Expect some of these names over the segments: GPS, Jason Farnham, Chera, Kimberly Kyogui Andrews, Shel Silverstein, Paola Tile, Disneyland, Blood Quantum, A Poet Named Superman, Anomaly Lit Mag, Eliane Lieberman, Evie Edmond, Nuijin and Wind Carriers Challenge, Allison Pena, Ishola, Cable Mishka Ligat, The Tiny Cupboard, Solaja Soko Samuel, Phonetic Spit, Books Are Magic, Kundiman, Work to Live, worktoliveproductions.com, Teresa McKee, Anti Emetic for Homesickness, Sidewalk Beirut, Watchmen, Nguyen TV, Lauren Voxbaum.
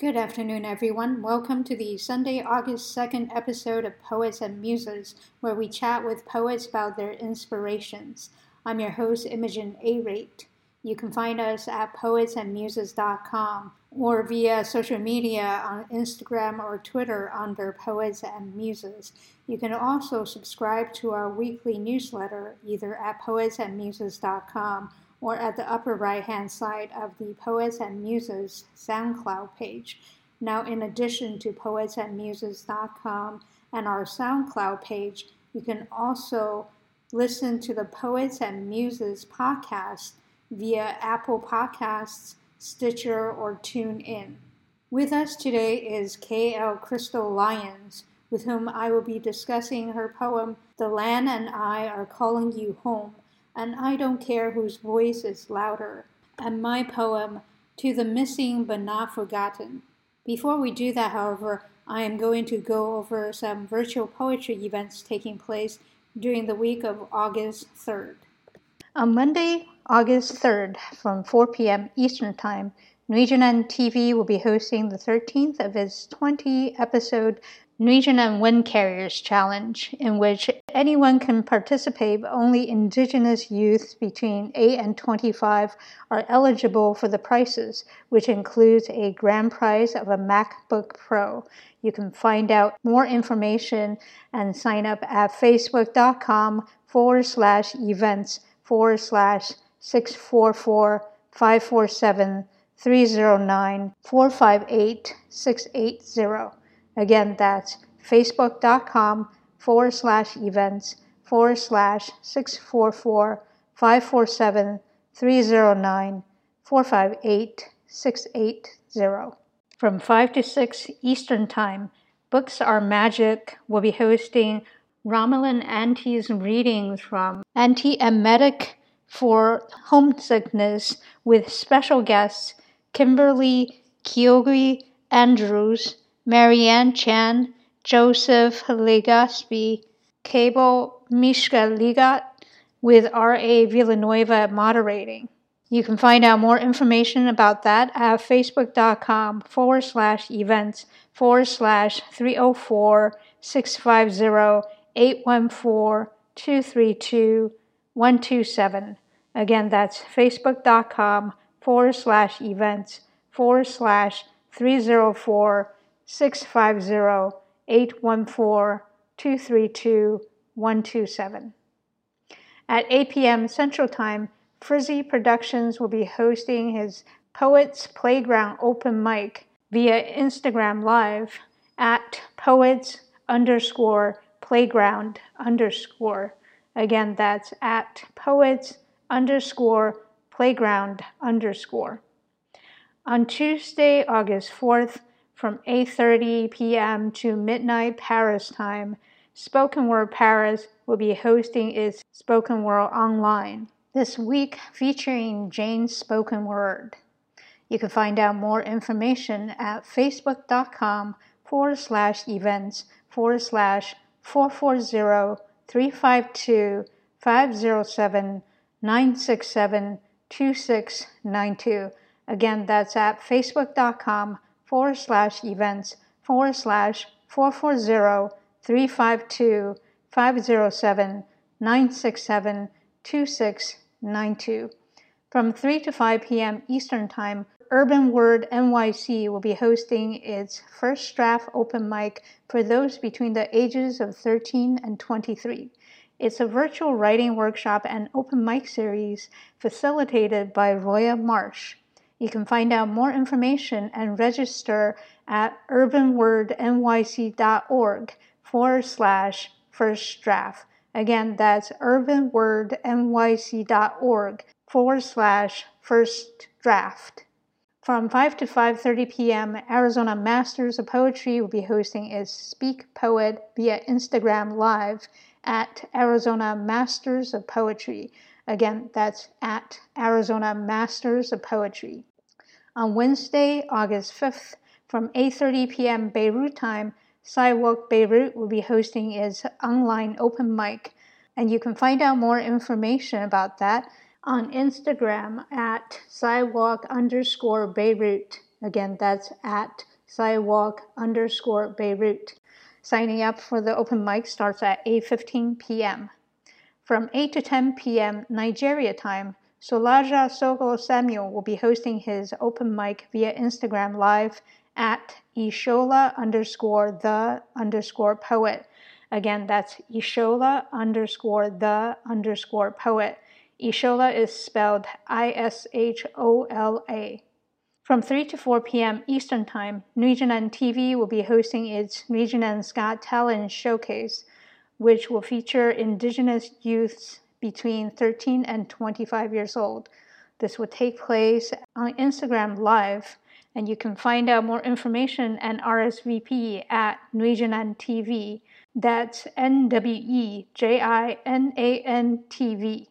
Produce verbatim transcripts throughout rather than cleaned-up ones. Good afternoon, everyone. Welcome to the Sunday, August second episode of Poets and Muses, where we chat with poets about their inspirations. I'm your host, Imogen A. Rate. You can find us at poets and muses dot com or via social media on Instagram or Twitter under Poets and Muses. You can also subscribe to our weekly newsletter either at poets and muses dot com or at the upper right-hand side of the Poets and Muses SoundCloud page. Now, in addition to poets and muses dot com and our SoundCloud page, you can also listen to the Poets and Muses podcast via Apple Podcasts, Stitcher, or TuneIn. With us today is K L. Crystal Lyons, with whom I will be discussing her poem, The Land and I Are Calling You Home, and I Don't Care Whose Voice Is Louder, and my poem, To the Missing But Not Forgotten. Before we do that, however, I am going to go over some virtual poetry events taking place during the week of August third. On Monday, August third, from four p.m. Eastern Time, Nuijin T V will be hosting the thirteenth of its twenty-episode Nuijin and Wind Carriers Challenge, in which anyone can participate, but only Indigenous youth between eight and twenty-five are eligible for the prizes, which includes a grand prize of a MacBook Pro. You can find out more information and sign up at facebook.com forward slash events forward slash 644-547-309-458-680. Again, that's facebook.com forward slash events forward slash 644-547-309-458-680. From five to six Eastern Time, Books Are Magic will be hosting Romulan Auntie's readings from Anti Emetic for Homesickness with special guests Kimberly Kyogui Andrews, Marianne Chan, Joseph Ligaspi, Cable Mishka Ligat, with R A Villanueva moderating. You can find out more information about that at facebook.com forward slash events forward slash 304-650-814-232-127. Again, that's facebook.com forward slash events forward slash 304 650-814-232-127. At eight p.m. Central Time, Frizzy Productions will be hosting his Poets Playground open mic via Instagram Live at poets underscore playground underscore. Again, that's at poets underscore playground underscore. On Tuesday, August fourth, from eight thirty p.m. to midnight Paris time, Spoken Word Paris will be hosting its Spoken Word Online this week featuring Jane's Spoken Word. You can find out more information at facebook.com forward slash events forward slash 440-352-507-967-2692. Again, that's at facebook.com forward slash events forward slash 440-352-507-967-2692. From three to five p.m. Eastern Time, Urban Word N Y C will be hosting its first draft open mic for those between the ages of thirteen and twenty-three. It's a virtual writing workshop and open mic series facilitated by Roya Marsh. You can find out more information and register at urbanwordnyc.org forward slash first draft. Again, that's urbanwordnyc.org forward slash first draft. From five to five thirty p.m., Arizona Masters of Poetry will be hosting its Speak Poet via Instagram Live at Arizona Masters of Poetry. Again, that's at Arizona Masters of Poetry. On Wednesday, August fifth, from eight thirty p.m. Beirut time, Sidewalk Beirut will be hosting its online open mic, and you can find out more information about that on Instagram at sidewalk underscore Beirut. Again, that's at Sidewalk underscore Beirut. Signing up for the open mic starts at eight fifteen p m From eight to ten p m Nigeria time, Solaja Soko Samuel will be hosting his open mic via Instagram Live at Ishola underscore the underscore poet. Again, that's Ishola underscore the underscore poet. Ishola is spelled I S H O L A. From three to four p m Eastern Time, Nuijin T V will be hosting its Nuijin Scott Talent Showcase, which will feature indigenous youths between thirteen and twenty-five years old. This will take place on Instagram Live, and you can find out more information and R S V P at Nguyen T V. That's N W E J I N A N T V.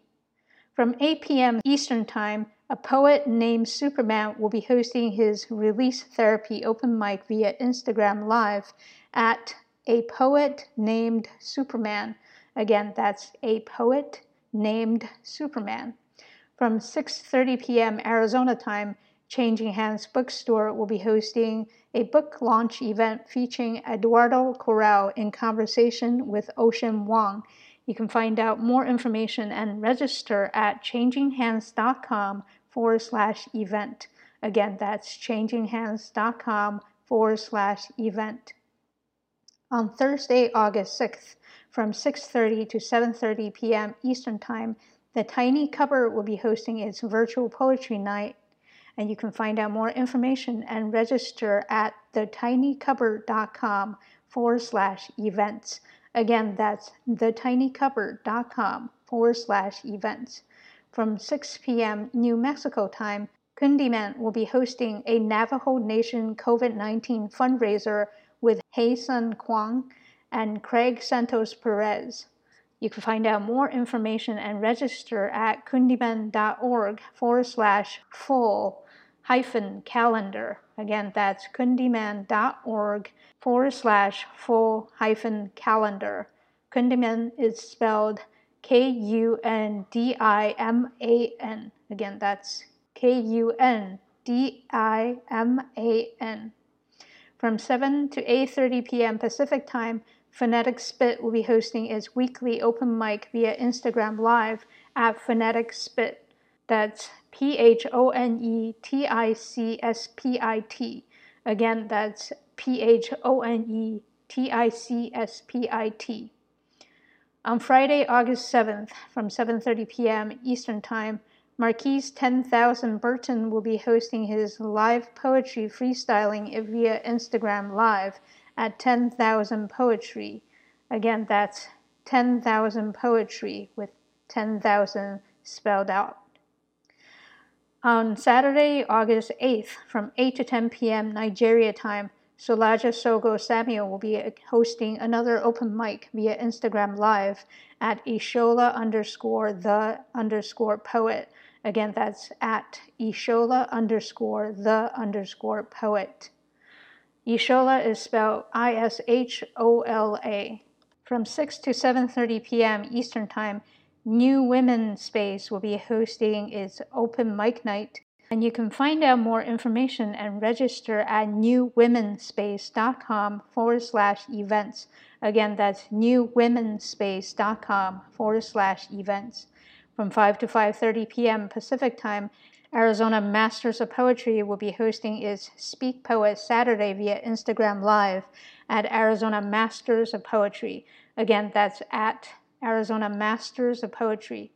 From eight p m Eastern Time, A Poet Named Superman will be hosting his Release Therapy open mic via Instagram Live at A Poet Named Superman. Again, that's A Poet Named Superman. From six thirty p m Arizona time, Changing Hands Bookstore will be hosting a book launch event featuring Eduardo Corral in conversation with Ocean Wong. You can find out more information and register at changinghands.com forward slash event. Again, that's changinghands.com forward slash event. On Thursday, August sixth, from six thirty to seven thirty p m Eastern Time, the Tiny Cupboard will be hosting its virtual poetry night, and you can find out more information and register at thetinycupboard.com forward slash events. Again, that's thetinycupboard.com forward slash events. From six p m New Mexico time, Kundiman will be hosting a Navajo Nation COVID nineteen fundraiser with Hae-Sun Kwang and Craig Santos Perez. You can find out more information and register at kundiman.org forward slash full hyphen calendar. Again, that's kundiman.org forward slash full hyphen calendar. Kundiman is spelled K U N D I M A N. Again, that's K U N D I M A N. From seven to eight thirty p m Pacific Time, Phonetic Spit will be hosting its weekly open mic via Instagram Live at Phonetic Spit. That's P H O N E T I C S P I T. Again, that's P H O N E T I C S P I T. On Friday, August seventh, from seven thirty p m Eastern Time, Marquise ten thousand Burton will be hosting his live poetry freestyling via Instagram Live at ten thousand Poetry. Again, that's ten thousand Poetry with ten thousand spelled out. On Saturday, August eighth, from eight to ten p m Nigeria time, Solaja Soko Samuel will be hosting another open mic via Instagram Live at Ishola underscore the underscore poet. Again, that's at Ishola underscore the underscore poet. Ishola is spelled I S H O L A. From six to seven thirty p m Eastern Time, New Women Space will be hosting its open mic night, and you can find out more information and register at newwomenspace.com forward slash events. Again, that's newwomenspace.com forward slash events. From five to five thirty p m Pacific Time, Arizona Masters of Poetry will be hosting its Speak Poet Saturday via Instagram Live at Arizona Masters of Poetry. Again, that's at Arizona Masters of Poetry.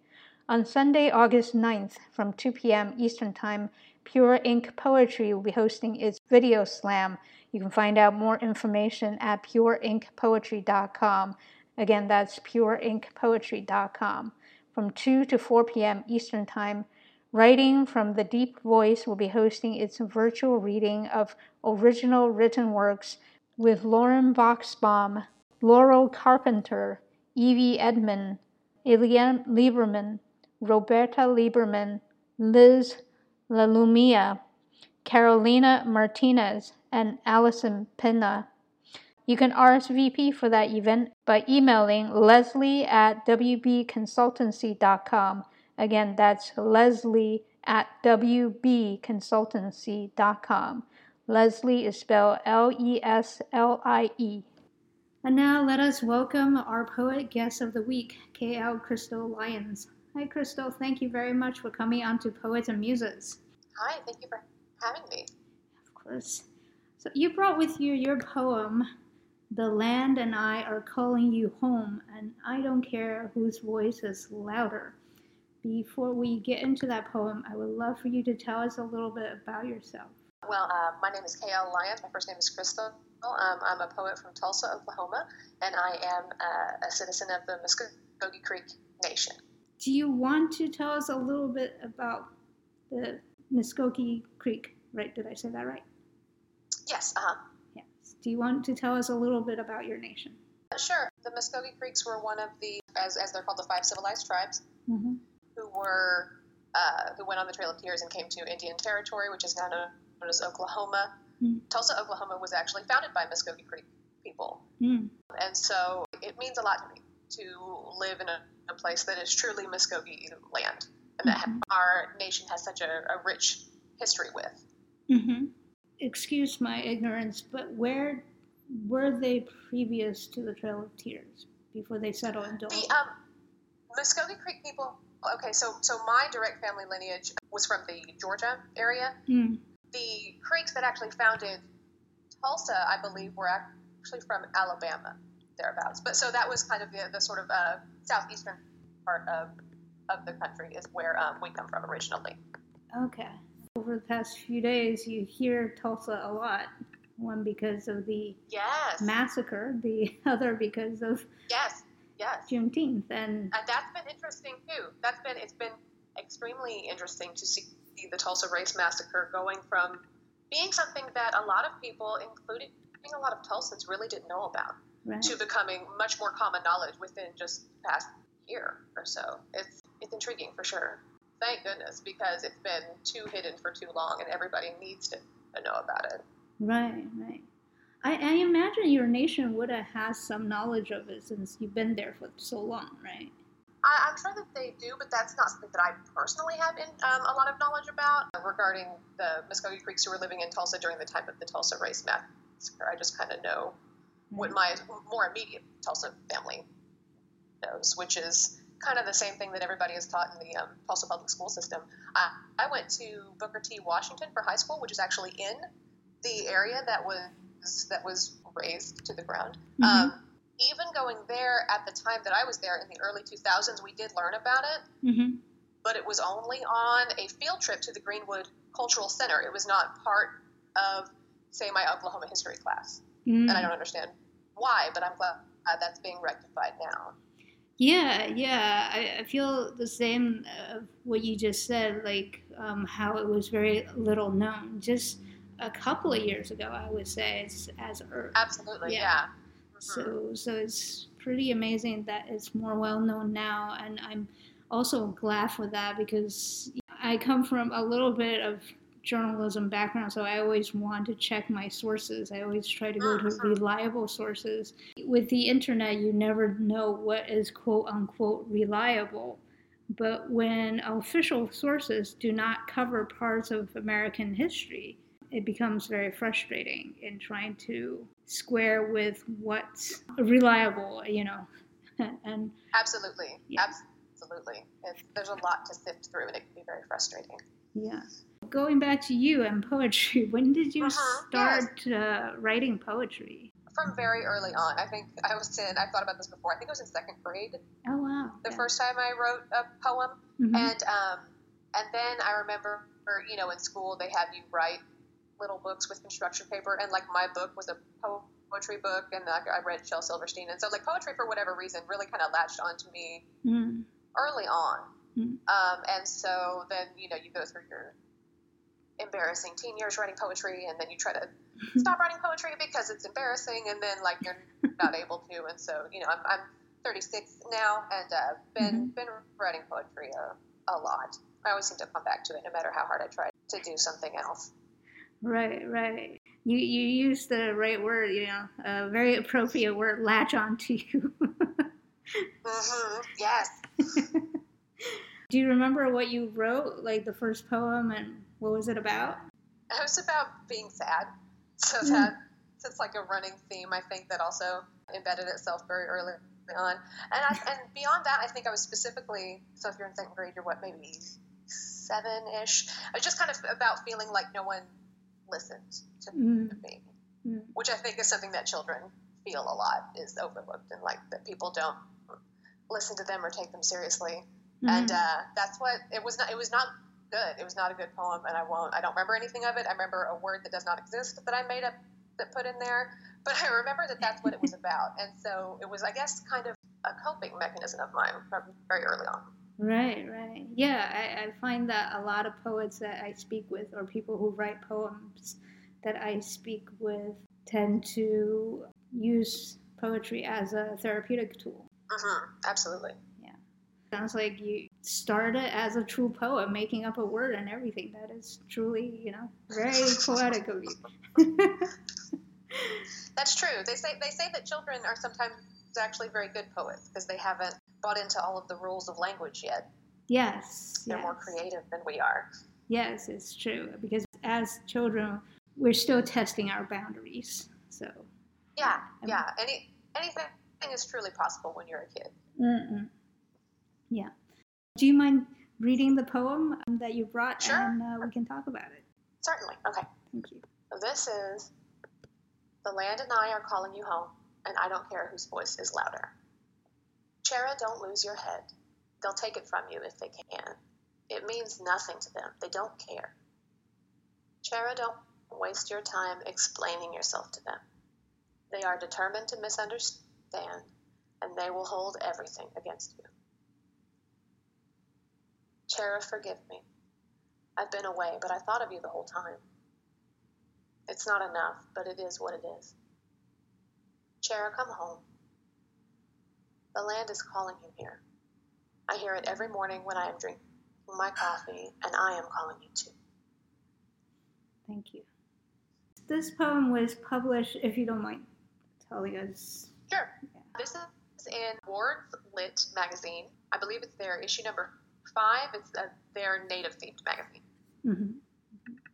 On Sunday, August ninth, from two p m Eastern Time, Pure Ink Poetry will be hosting its Video Slam. You can find out more information at pure ink poetry dot com. Again, that's pure ink poetry dot com. From two to four p m Eastern Time, Writing from the Deep Voice will be hosting its virtual reading of original written works with Lauren Voxbaum, Laurel Carpenter, Evie Edmond, Eliane Lieberman, Roberta Lieberman, Liz LaLumia, Carolina Martinez, and Allison Pena. You can R S V P for that event by emailing Leslie at w b consultancy dot com. Again, that's Leslie at w b consultancy dot com. Leslie is spelled L E S L I E. And now let us welcome our poet guest of the week, K L. Crystal Lyons. Hi, Crystal. Thank you very much for coming on to Poets and Muses. Hi, thank you for having me. Of course. So you brought with you your poem, The Land and I Are Calling You Home, and I Don't Care Whose Voice Is Louder. Before we get into that poem, I would love for you to tell us a little bit about yourself. Well, uh, my name is K L. Lyons. My first name is Crystal. Um, I'm a poet from Tulsa, Oklahoma, and I am uh, a citizen of the Muscogee Creek Nation. Do you want to tell us a little bit about the Muscogee Creek? Right? Did I say that right? Yes. Uh-huh. Yes. Do you want to tell us a little bit about your nation? Sure. The Muscogee Creeks were one of the, as as they're called, the five civilized tribes, mm-hmm. who were uh, who went on the Trail of Tears and came to Indian Territory, which is now known as Oklahoma. Mm. Tulsa, Oklahoma was actually founded by Muscogee Creek people. Mm. And so it means a lot to me to live in a, a place that is truly Muscogee land and that mm-hmm. our nation has such a, a rich history with. Mm-hmm. Excuse my ignorance, but where were they previous to the Trail of Tears before they settled in Tulsa? The um, Muscogee Creek people, okay, so, so my direct family lineage was from the Georgia area. Mm. The Creeks that actually founded Tulsa, I believe, were actually from Alabama, thereabouts. But so that was kind of the, the sort of uh, southeastern part of of the country is where um, we come from originally. Okay. Over the past few days, you hear Tulsa a lot. One because of the yes. massacre, the other because of yes, yes, Juneteenth, and and that's been interesting too. That's been it's been extremely interesting to see. The Tulsa Race Massacre going from being something that a lot of people, including a lot of Tulsans, really didn't know about, right. to becoming much more common knowledge within just the past year or so. It's it's intriguing for sure. Thank goodness, because it's been too hidden for too long, and everybody needs to know about it. Right, right. I, I imagine your nation would have had some knowledge of it since you've been there for so long, right? I, I'm sure that they do, but that's not something that I personally have in, um, a lot of knowledge about regarding the Muscogee Creeks who were living in Tulsa during the time of the Tulsa Race Massacre. I just kind of know mm-hmm. what my more immediate Tulsa family knows, which is kind of the same thing that everybody is taught in the um, Tulsa public school system. Uh, I went to Booker T. Washington for high school, which is actually in the area that was that was razed to the ground. Mm-hmm. Um, Even going there at the time that I was there in the early two thousands, we did learn about it, mm-hmm. but it was only on a field trip to the Greenwood Cultural Center. It was not part of, say, my Oklahoma history class, mm. and I don't understand why, but I'm glad that's being rectified now. Yeah, yeah, I, I feel the same of what you just said, like um, how it was very little known just a couple of years ago, I would say, as, as Earth. Absolutely, yeah. yeah. So so it's pretty amazing that it's more well-known now, and I'm also glad for that because I come from a little bit of journalism background, so I always want to check my sources. I always try to go to reliable sources. With the internet, you never know what is quote-unquote reliable, but when official sources do not cover parts of American history, it becomes very frustrating in trying to square with what's reliable, you know. and Absolutely. Yeah. Absolutely. It's, there's a lot to sift through, and it can be very frustrating. Yeah. Going back to you and poetry, when did you uh-huh. start yes. uh, writing poetry? From very early on. I think I was in, I've thought about this before, I think I was in second grade. Oh, wow. The yeah. first time I wrote a poem. Mm-hmm. And, um, and then I remember, or, you know, in school they have you write little books with construction paper, and like my book was a poetry book, and like I read Shel Silverstein, and so like poetry for whatever reason really kind of latched onto me mm. early on. Mm. Um, and so then you know you go through your embarrassing teen years writing poetry, and then you try to stop writing poetry because it's embarrassing, and then like you're not able to, and so you know I'm, I'm thirty-six now, and uh, been mm-hmm. been writing poetry a, a lot. I always seem to come back to it, no matter how hard I try to do something else. Right, right. You you used the right word, you know, a very appropriate word, latch on to you. mm-hmm. Yes. Do you remember what you wrote, like the first poem, and what was it about? It was about being sad. So mm-hmm. that it's like a running theme, I think, that also embedded itself very early on. And I, and beyond that, I think I was specifically, so if you're in second grade, you're what, maybe seven-ish? I was just kind of about feeling like no one listened to mm-hmm. me, mm-hmm. which I think is something that children feel a lot, is overlooked, and like that people don't listen to them or take them seriously. Mm-hmm. And uh, that's what, it was not, it was not good. It was not a good poem, and I won't, I don't remember anything of it. I remember a word that does not exist that I made up that put in there, but I remember that that's what it was about. And so it was, I guess, kind of a coping mechanism of mine from very early on. Right, right. Yeah, I, I find that a lot of poets that I speak with, or people who write poems that I speak with, tend to use poetry as a therapeutic tool. Mm-hmm. Absolutely. Yeah. Sounds like you started as a true poet, making up a word and everything. That is truly, you know, very poetic of you. That's true. They say they say that children are sometimes actually very good poets because they haven't bought into all of the rules of language yet. Yes. They're yes. more creative than we are. Yes, it's true. Because as children, we're still testing our boundaries. So. Yeah, um, yeah. Any anything is truly possible when you're a kid. Mm-mm. Yeah. Do you mind reading the poem that you brought? Sure. And uh, we can talk about it. Certainly. Okay. Thank you. This is The Land and I Are Calling You Home, and I Don't Care Whose Voice Is Louder. Chera, don't lose your head. They'll take it from you if they can. It means nothing to them. They don't care. Chera, don't waste your time explaining yourself to them. They are determined to misunderstand, and they will hold everything against you. Chera, forgive me. I've been away, but I thought of you the whole time. It's not enough, but it is what it is. Chera, come home. The land is calling you here. I hear it every morning when I am drinking my coffee, and I am calling you too. Thank you. This poem was published, if you don't mind telling us. Sure. Yeah. This is in Ward's Lit magazine. I believe it's their issue number five. It's a, their native-themed magazine, mm-hmm.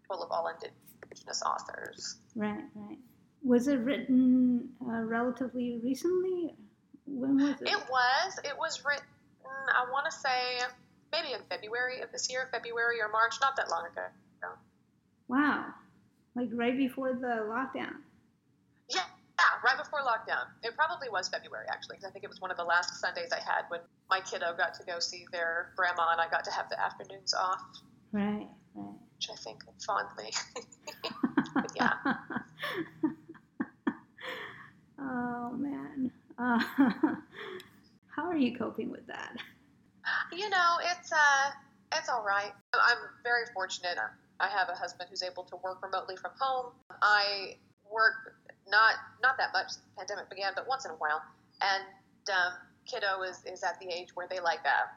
full of all indigenous authors. Right, right. Was it written uh, relatively recently? When was it? It was. It was written, I want to say, maybe in February of this year, February or March, not that long ago. No. Wow. Like right before the lockdown. Yeah, yeah, right before lockdown. It probably was February, actually, because I think it was one of the last Sundays I had when my kiddo got to go see their grandma and I got to have the afternoons off. Right, right. Which I think fondly. But yeah. Oh, man. Uh, how are you coping with that? You know, it's uh, it's all right. I'm very fortunate. I have a husband who's able to work remotely from home. I work not not that much since the pandemic began, but once in a while. And um, kiddo is, is at the age where they like uh,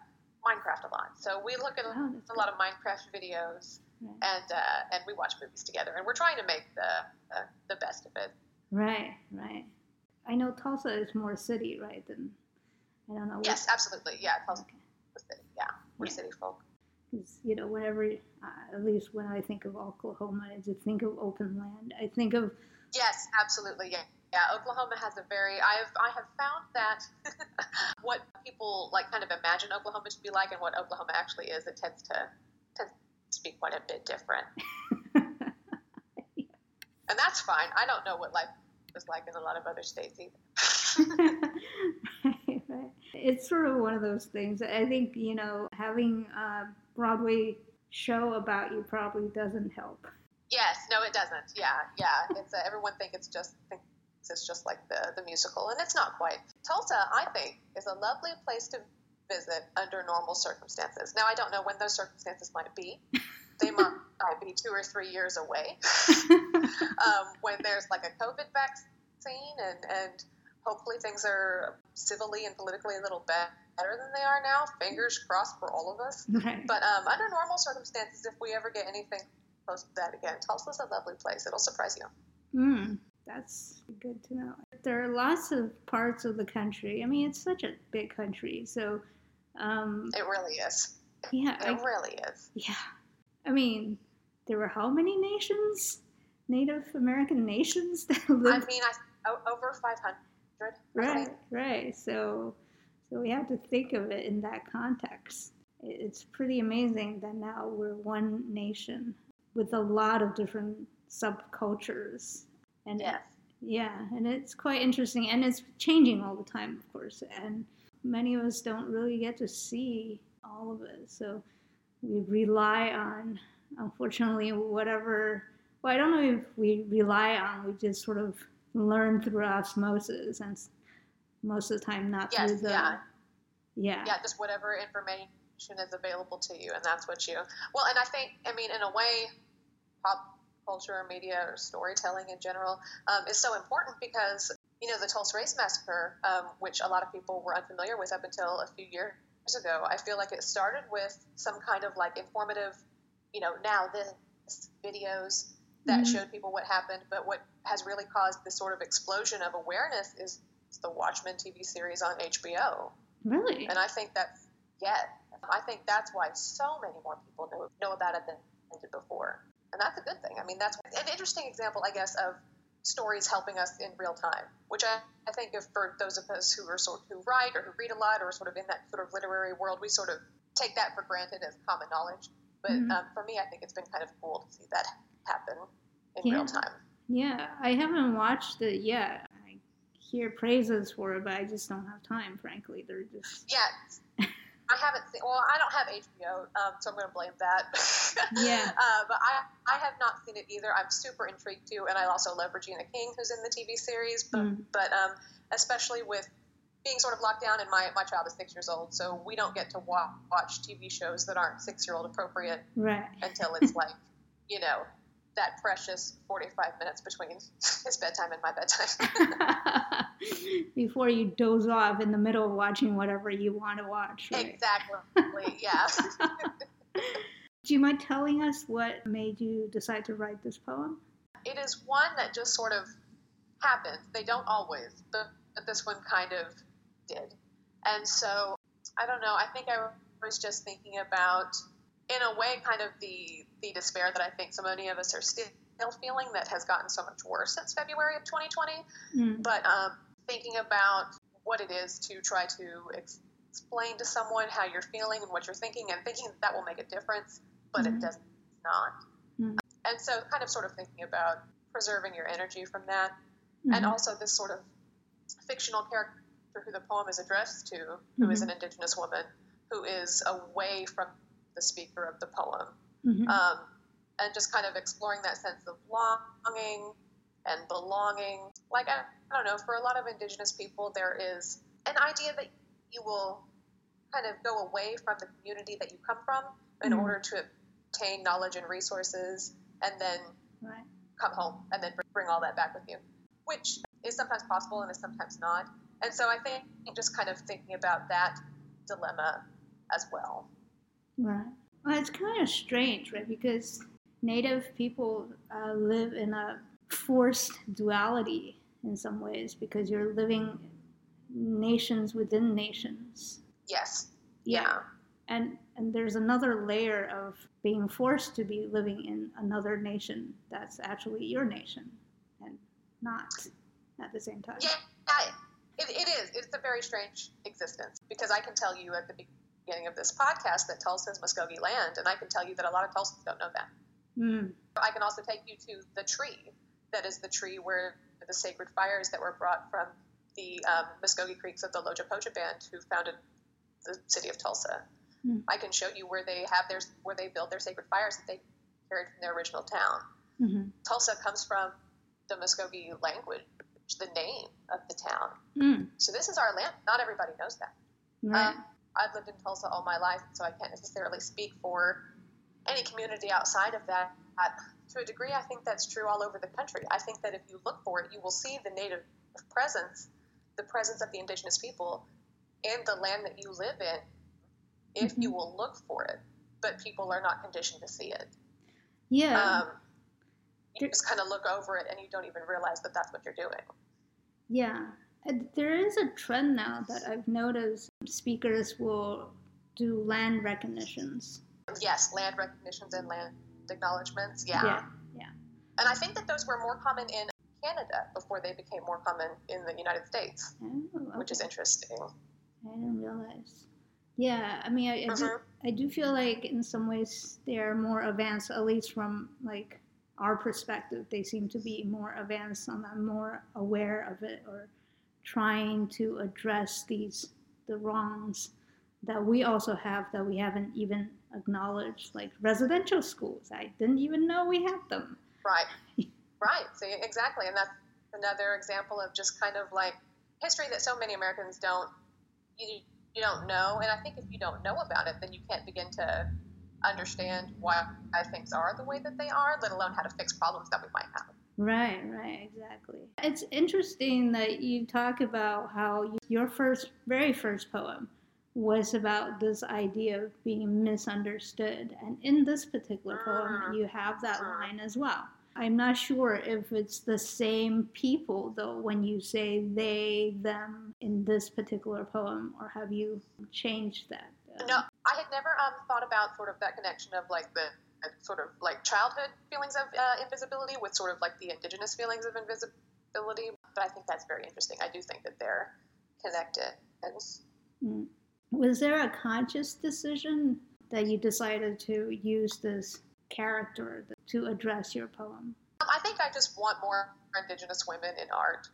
Minecraft a lot. So we look at oh, a cool. lot of Minecraft videos, yeah. and uh, and we watch movies together. And we're trying to make the uh, the best of it. Right, right. I know Tulsa is more city, right? Than I don't know. What... Yes, absolutely. Yeah, Tulsa okay. is city. Yeah, we're yeah. city folk. You know, whenever, uh, at least when I think of Oklahoma, I just think of open land. I think of... Yes, absolutely, yeah. Yeah, Oklahoma has a very... I've, I have found that what people, like, kind of imagine Oklahoma to be like and what Oklahoma actually is, it tends to, tends to be quite a bit different. Yeah. And that's fine. I don't know what life is like in a lot of other states either. Right, right. It's sort of one of those things. I think, you know, having... Uh, Broadway show about you probably doesn't help. Yes, no, it doesn't. Yeah, yeah. It's uh, everyone think it's just thinks it's just like the the musical, and it's not quite. Tulsa, I think, is a lovely place to visit under normal circumstances. Now, I don't know when those circumstances might be. They might be two or three years away um, when there's like a COVID vaccine, and and hopefully things are civilly and politically a little better. better than they are now. Fingers crossed for all of us. Right. But um, under normal circumstances, if we ever get anything close to that again, Tulsa's a lovely place. It'll surprise you. Mm, that's good to know. There are lots of parts of the country. I mean, it's such a big country, so... Um, it really is. Yeah. It I, really is. Yeah. I mean, there were how many nations? Native American nations that lived? I mean, I, over five hundred. Right, right. So, so we have to think of it in that context. It's pretty amazing that now we're one nation with a lot of different subcultures. And yes. Yeah, and it's quite interesting. And it's changing all the time, of course. And many of us don't really get to see all of it. So we rely on, unfortunately, whatever... Well, I don't know if we rely on, we just sort of learn through osmosis, and most of the time not yes, through the... Yeah. yeah. Yeah, just whatever information is available to you, and that's what you... Well, and I think, I mean, in a way, pop culture, media, or storytelling in general um, is so important because, you know, the Tulsa Race Massacre, um, which a lot of people were unfamiliar with up until a few years ago, I feel like it started with some kind of, like, informative, you know, now this, videos... that mm-hmm. showed people what happened, but what has really caused this sort of explosion of awareness is the Watchmen T V series on H B O. Really? And I think that's, yeah, I think that's why so many more people know, know about it than did before. And that's a good thing. I mean, that's an interesting example, I guess, of stories helping us in real time, which I, I think if for those of us who are sort who write or who read a lot or sort of in that sort of literary world, we sort of take that for granted as common knowledge. But mm-hmm. um, for me, I think it's been kind of cool to see that happen in yeah. real time. Yeah, I haven't watched it yet. I hear praises for it, but I just don't have time, frankly. They're just... Yeah, I haven't seen... Well, I don't have H B O, um, so I'm going to blame that. yeah. Uh, but I I have not seen it either. I'm super intrigued, too, and I also love Regina King, who's in the T V series, but, mm. but um, especially with being sort of locked down, and my, my child is six years old, so we don't get to wa- watch T V shows that aren't six-year-old appropriate right. until it's like, you know... that precious forty-five minutes between his bedtime and my bedtime. Before you doze off in the middle of watching whatever you want to watch. Right? Exactly, yeah. Do you mind telling us what made you decide to write this poem? It is one that just sort of happens. They don't always, but this one kind of did. And so, I don't know, I think I was just thinking about... in a way, kind of the, the despair that I think so many of us are still feeling that has gotten so much worse since February of twenty twenty. Mm. But um, thinking about what it is to try to ex- explain to someone how you're feeling and what you're thinking and thinking that, that will make a difference, but mm. it does not. Mm. And so kind of sort of thinking about preserving your energy from that. Mm. And also this sort of fictional character who the poem is addressed to, who mm-hmm. is an Indigenous woman, who is away from the speaker of the poem, mm-hmm. um, and just kind of exploring that sense of longing and belonging. Like, I, I don't know, for a lot of Indigenous people, there is an idea that you will kind of go away from the community that you come from in mm-hmm. order to obtain knowledge and resources, and then right. come home and then bring all that back with you, which is sometimes possible and is sometimes not. And so I think just kind of thinking about that dilemma as well. Right. Well, it's kind of strange, right? Because Native people uh, live in a forced duality in some ways because you're living nations within nations. Yes. Yeah. yeah. And and there's another layer of being forced to be living in another nation that's actually your nation and not at the same time. Yeah, I, it, it is. It's a very strange existence because I can tell you at the beginning of this podcast that Tulsa is Muscogee land, and I can tell you that a lot of Tulsans don't know that. Mm. I can also take you to the tree that is the tree where the sacred fires that were brought from the um, Muscogee Creeks of the Loja-Poja Band who founded the city of Tulsa. Mm. I can show you where they have their where they build their sacred fires that they carried from their original town. Mm-hmm. Tulsa comes from the Muscogee language, the name of the town. Mm. So this is our land. Not everybody knows that. Right. Um, I've lived in Tulsa all my life, so I can't necessarily speak for any community outside of that. To a degree, I think that's true all over the country. I think that if you look for it, you will see the Native presence, the presence of the Indigenous people in the land that you live in, if mm-hmm. you will look for it. But people are not conditioned to see it. Yeah. Um, you there- just kind of look over it, and you don't even realize that that's what you're doing. Yeah. There is a trend now that I've noticed speakers will do land recognitions. Yes, land recognitions and land acknowledgements. Yeah. yeah. Yeah. And I think that those were more common in Canada before they became more common in the United States, oh, okay. which is interesting. I didn't realize. Yeah, I mean, I, I, mm-hmm. do, I do feel like in some ways they're more advanced, at least from, like, our perspective. They seem to be more advanced and I'm more aware of it or trying to address these, the wrongs that we also have that we haven't even acknowledged, like residential schools. I didn't even know we had them. Right, right, so exactly. And that's another example of just kind of like history that so many Americans don't, you, you don't know. And I think if you don't know about it, then you can't begin to understand why things are the way that they are, let alone how to fix problems that we might have. Right, right, exactly. It's interesting that you talk about how you, your first, very first poem was about this idea of being misunderstood. And in this particular poem, you have that line as well. I'm not sure if it's the same people, though, when you say they, them in this particular poem, or have you changed that? No, I had never um, thought about sort of that connection of like the uh, sort of like childhood feelings of uh, invisibility with sort of like the indigenous feelings of invisibility. But I think that's very interesting. I do think that they're connected. Mm. Was there a conscious decision that you decided to use this character to address your poem? Um, I think I just want more indigenous women in art.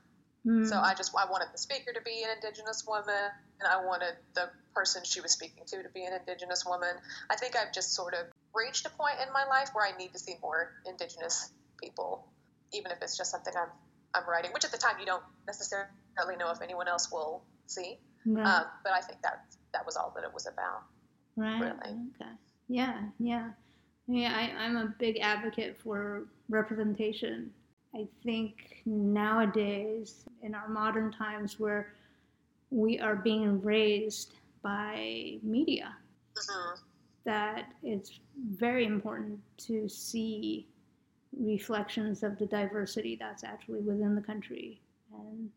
Mm. So I just I wanted the speaker to be an indigenous woman, and I wanted the person she was speaking to to be an indigenous woman. I think I've just sort of reached a point in my life where I need to see more indigenous people, even if it's just something I'm I'm writing, which at the time you don't necessarily know if anyone else will see. Right. Um, but I think that that was all that it was about. Right. Really. Okay. Yeah. Yeah. Yeah, I, I'm a big advocate for representation. I think nowadays, in our modern times, where we are being raised by media, mm-hmm. that it's very important to see reflections of the diversity that's actually within the country. And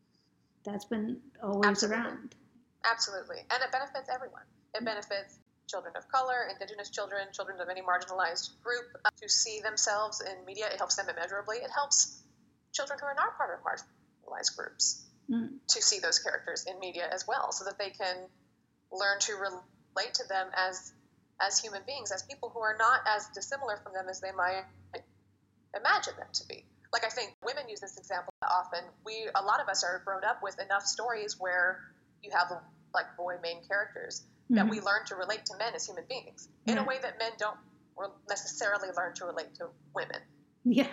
that's been always Absolutely. around. Absolutely. And it benefits everyone. It benefits children of color, indigenous children, children of any marginalized group, uh, to see themselves in media. It helps them immeasurably. It helps children who are not part of marginalized groups mm. to see those characters in media as well, so that they can learn to relate to them as as human beings, as people who are not as dissimilar from them as they might imagine them to be. Like, I think women use this example often. We, a lot of us are grown up with enough stories where you have, like, boy main characters that mm-hmm. we learn to relate to men as human beings in yeah. a way that men don't necessarily learn to relate to women. Yeah,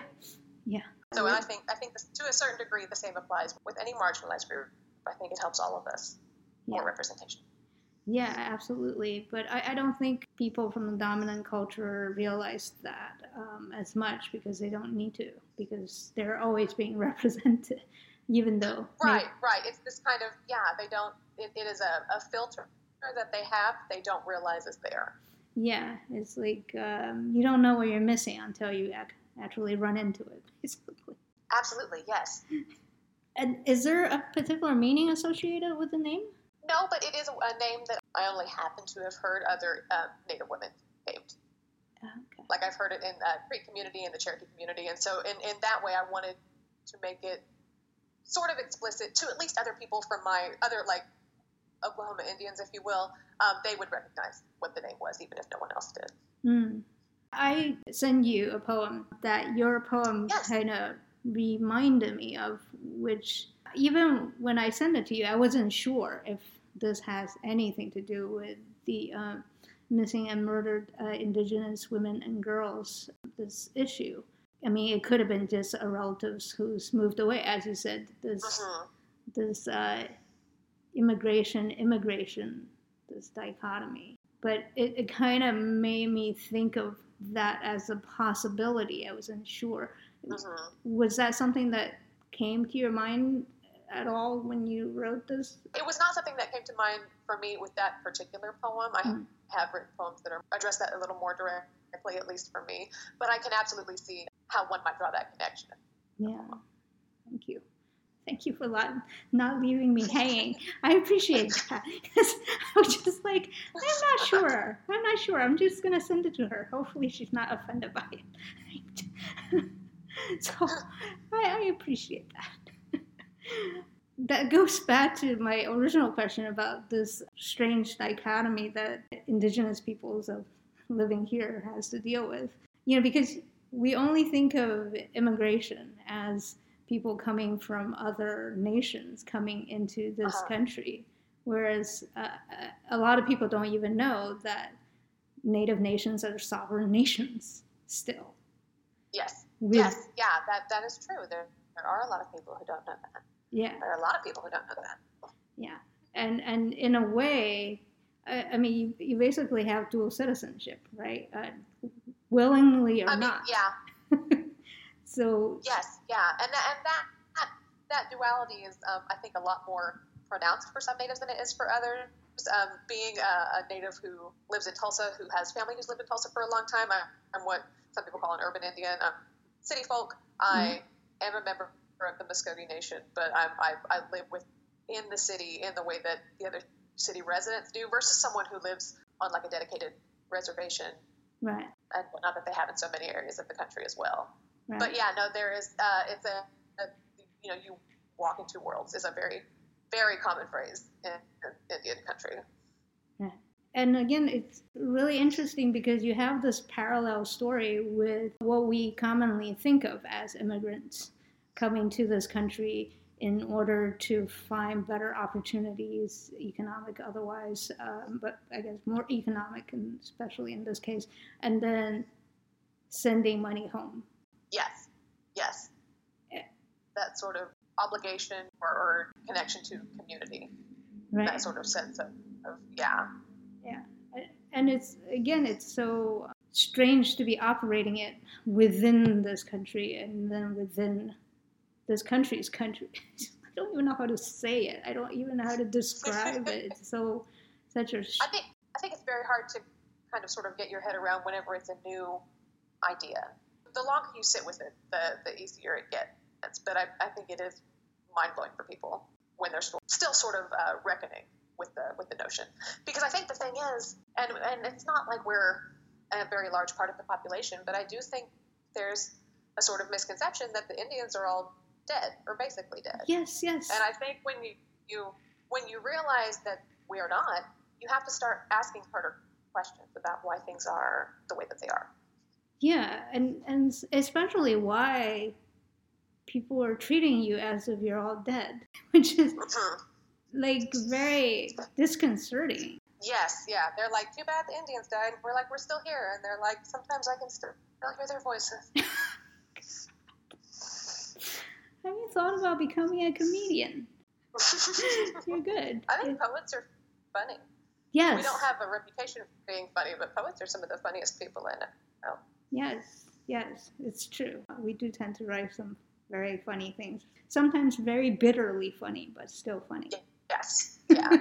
yeah. So I, I think I think this, to a certain degree, the same applies with any marginalized group. I think it helps all of us, yeah. more representation. Yeah, absolutely. But I, I don't think people from the dominant culture realize that um, as much, because they don't need to, because they're always being represented, even though... Right, maybe... right. It's this kind of, yeah, they don't... It, it is a, a filter that they have, they don't realize is there. Yeah, it's like um, you don't know what you're missing until you ac- actually run into it, basically. Absolutely, yes. And is there a particular meaning associated with the name? No, but it is a name that I only happen to have heard other um, Native women named. Okay. Like, I've heard it in the Cree community and the Cherokee community, and so in, in that way I wanted to make it sort of explicit to at least other people from my other, like, Oklahoma Indians, if you will, um, they would recognize what the name was, even if no one else did. Mm. I send you a poem that your poem yes. kind of reminded me of, which even when I sent it to you, I wasn't sure if this has anything to do with the uh, missing and murdered uh, indigenous women and girls, this issue. I mean, it could have been just a relatives who's moved away, as you said, this, uh-huh. this, uh, immigration, immigration, this dichotomy. But it, it kind of made me think of that as a possibility. I wasn't sure. Mm-hmm. Was that something that came to your mind at all when you wrote this? It was not something that came to mind for me with that particular poem. I mm. have written poems that are, address that a little more directly, at least for me. But I can absolutely see how one might draw that connection. Yeah. Thank you. Thank you for not leaving me hanging. I appreciate that. Because I was just like, I'm not sure. I'm not sure. I'm just going to send it to her. Hopefully she's not offended by it. So I, I appreciate that. That goes back to my original question about this strange dichotomy that indigenous peoples of living here has to deal with. You know, because we only think of immigration as people coming from other nations coming into this uh-huh. country, whereas uh, a lot of people don't even know that Native nations are sovereign nations still. Yes. With, yes. Yeah, that, that is true. There there are a lot of people who don't know that. Yeah. There are a lot of people who don't know that. Yeah. And and in a way, I, I mean, you, you basically have dual citizenship, right? Uh, willingly or I mean, not. Yeah. So yes, yeah, and that, and that that, that duality is, um, I think, a lot more pronounced for some natives than it is for others. Um, being a, a native who lives in Tulsa, who has family who's lived in Tulsa for a long time, I, I'm what some people call an urban Indian, um, city folk. I mm-hmm. am a member of the Muscogee Nation, but I'm, I I live within the city in the way that the other city residents do, versus someone who lives on like a dedicated reservation, right? And whatnot that they have in so many areas of the country as well. Right. But yeah, no, there is, uh, it's a, a, you know, you walk into worlds is a very, very common phrase in, in Indian country. Yeah. And again, it's really interesting because you have this parallel story with what we commonly think of as immigrants coming to this country in order to find better opportunities, economic, otherwise, um, but I guess more economic, and especially in this case, and then sending money home. Yes, yes. Yeah. That sort of obligation or, or connection to community. Right. That sort of sense of, of, yeah. Yeah. And it's, again, it's so strange to be operating it within this country and then within this country's country. I don't even know how to say it. I don't even know how to describe it. It's so, such a... Sh- I think, I think it's very hard to kind of sort of get your head around whenever it's a new idea. The longer you sit with it, the, the easier it gets. But I, I think it is mind-blowing for people when they're still sort of uh, reckoning with the with the notion. Because I think the thing is, and, and it's not like we're a very large part of the population, but I do think there's a sort of misconception that the Indians are all dead, or basically dead. Yes, yes. And I think when you, you when you realize that we are not, you have to start asking harder questions about why things are the way that they are. Yeah, and, and especially why people are treating you as if you're all dead, which is, mm-hmm. like, very disconcerting. Yes, yeah. They're like, too bad the Indians died. We're like, we're still here. And they're like, sometimes I can still hear their voices. Have you thought about becoming a comedian? You're good. I think poets are funny. Yes. We don't have a reputation for being funny, but poets are some of the funniest people I know. Oh. Yes, yes, it's true. We do tend to write some very funny things, sometimes very bitterly funny, but still funny. Yes, yeah.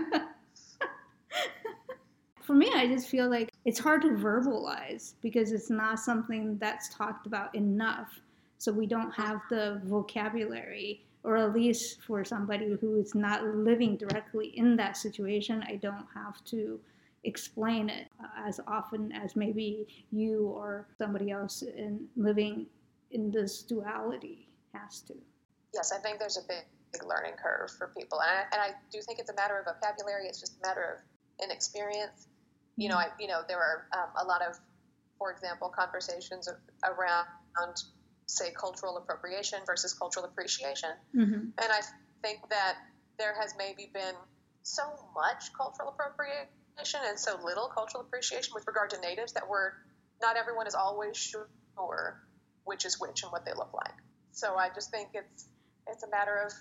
For me, I just feel like it's hard to verbalize because it's not something that's talked about enough. So we don't have the vocabulary, or at least for somebody who is not living directly in that situation, I don't have to explain it as often as maybe you or somebody else in living in this duality has to. Yes, I think there's a big, big learning curve for people. And I, and I do think it's a matter of vocabulary. It's just a matter of inexperience. You know, I, you know, there are um, a lot of, for example, conversations around, say, cultural appropriation versus cultural appreciation. Mm-hmm. And I think that there has maybe been so much cultural appropriation and so little cultural appreciation with regard to natives that we're not everyone is always sure which is which and what they look like. So I just think it's it's a matter of,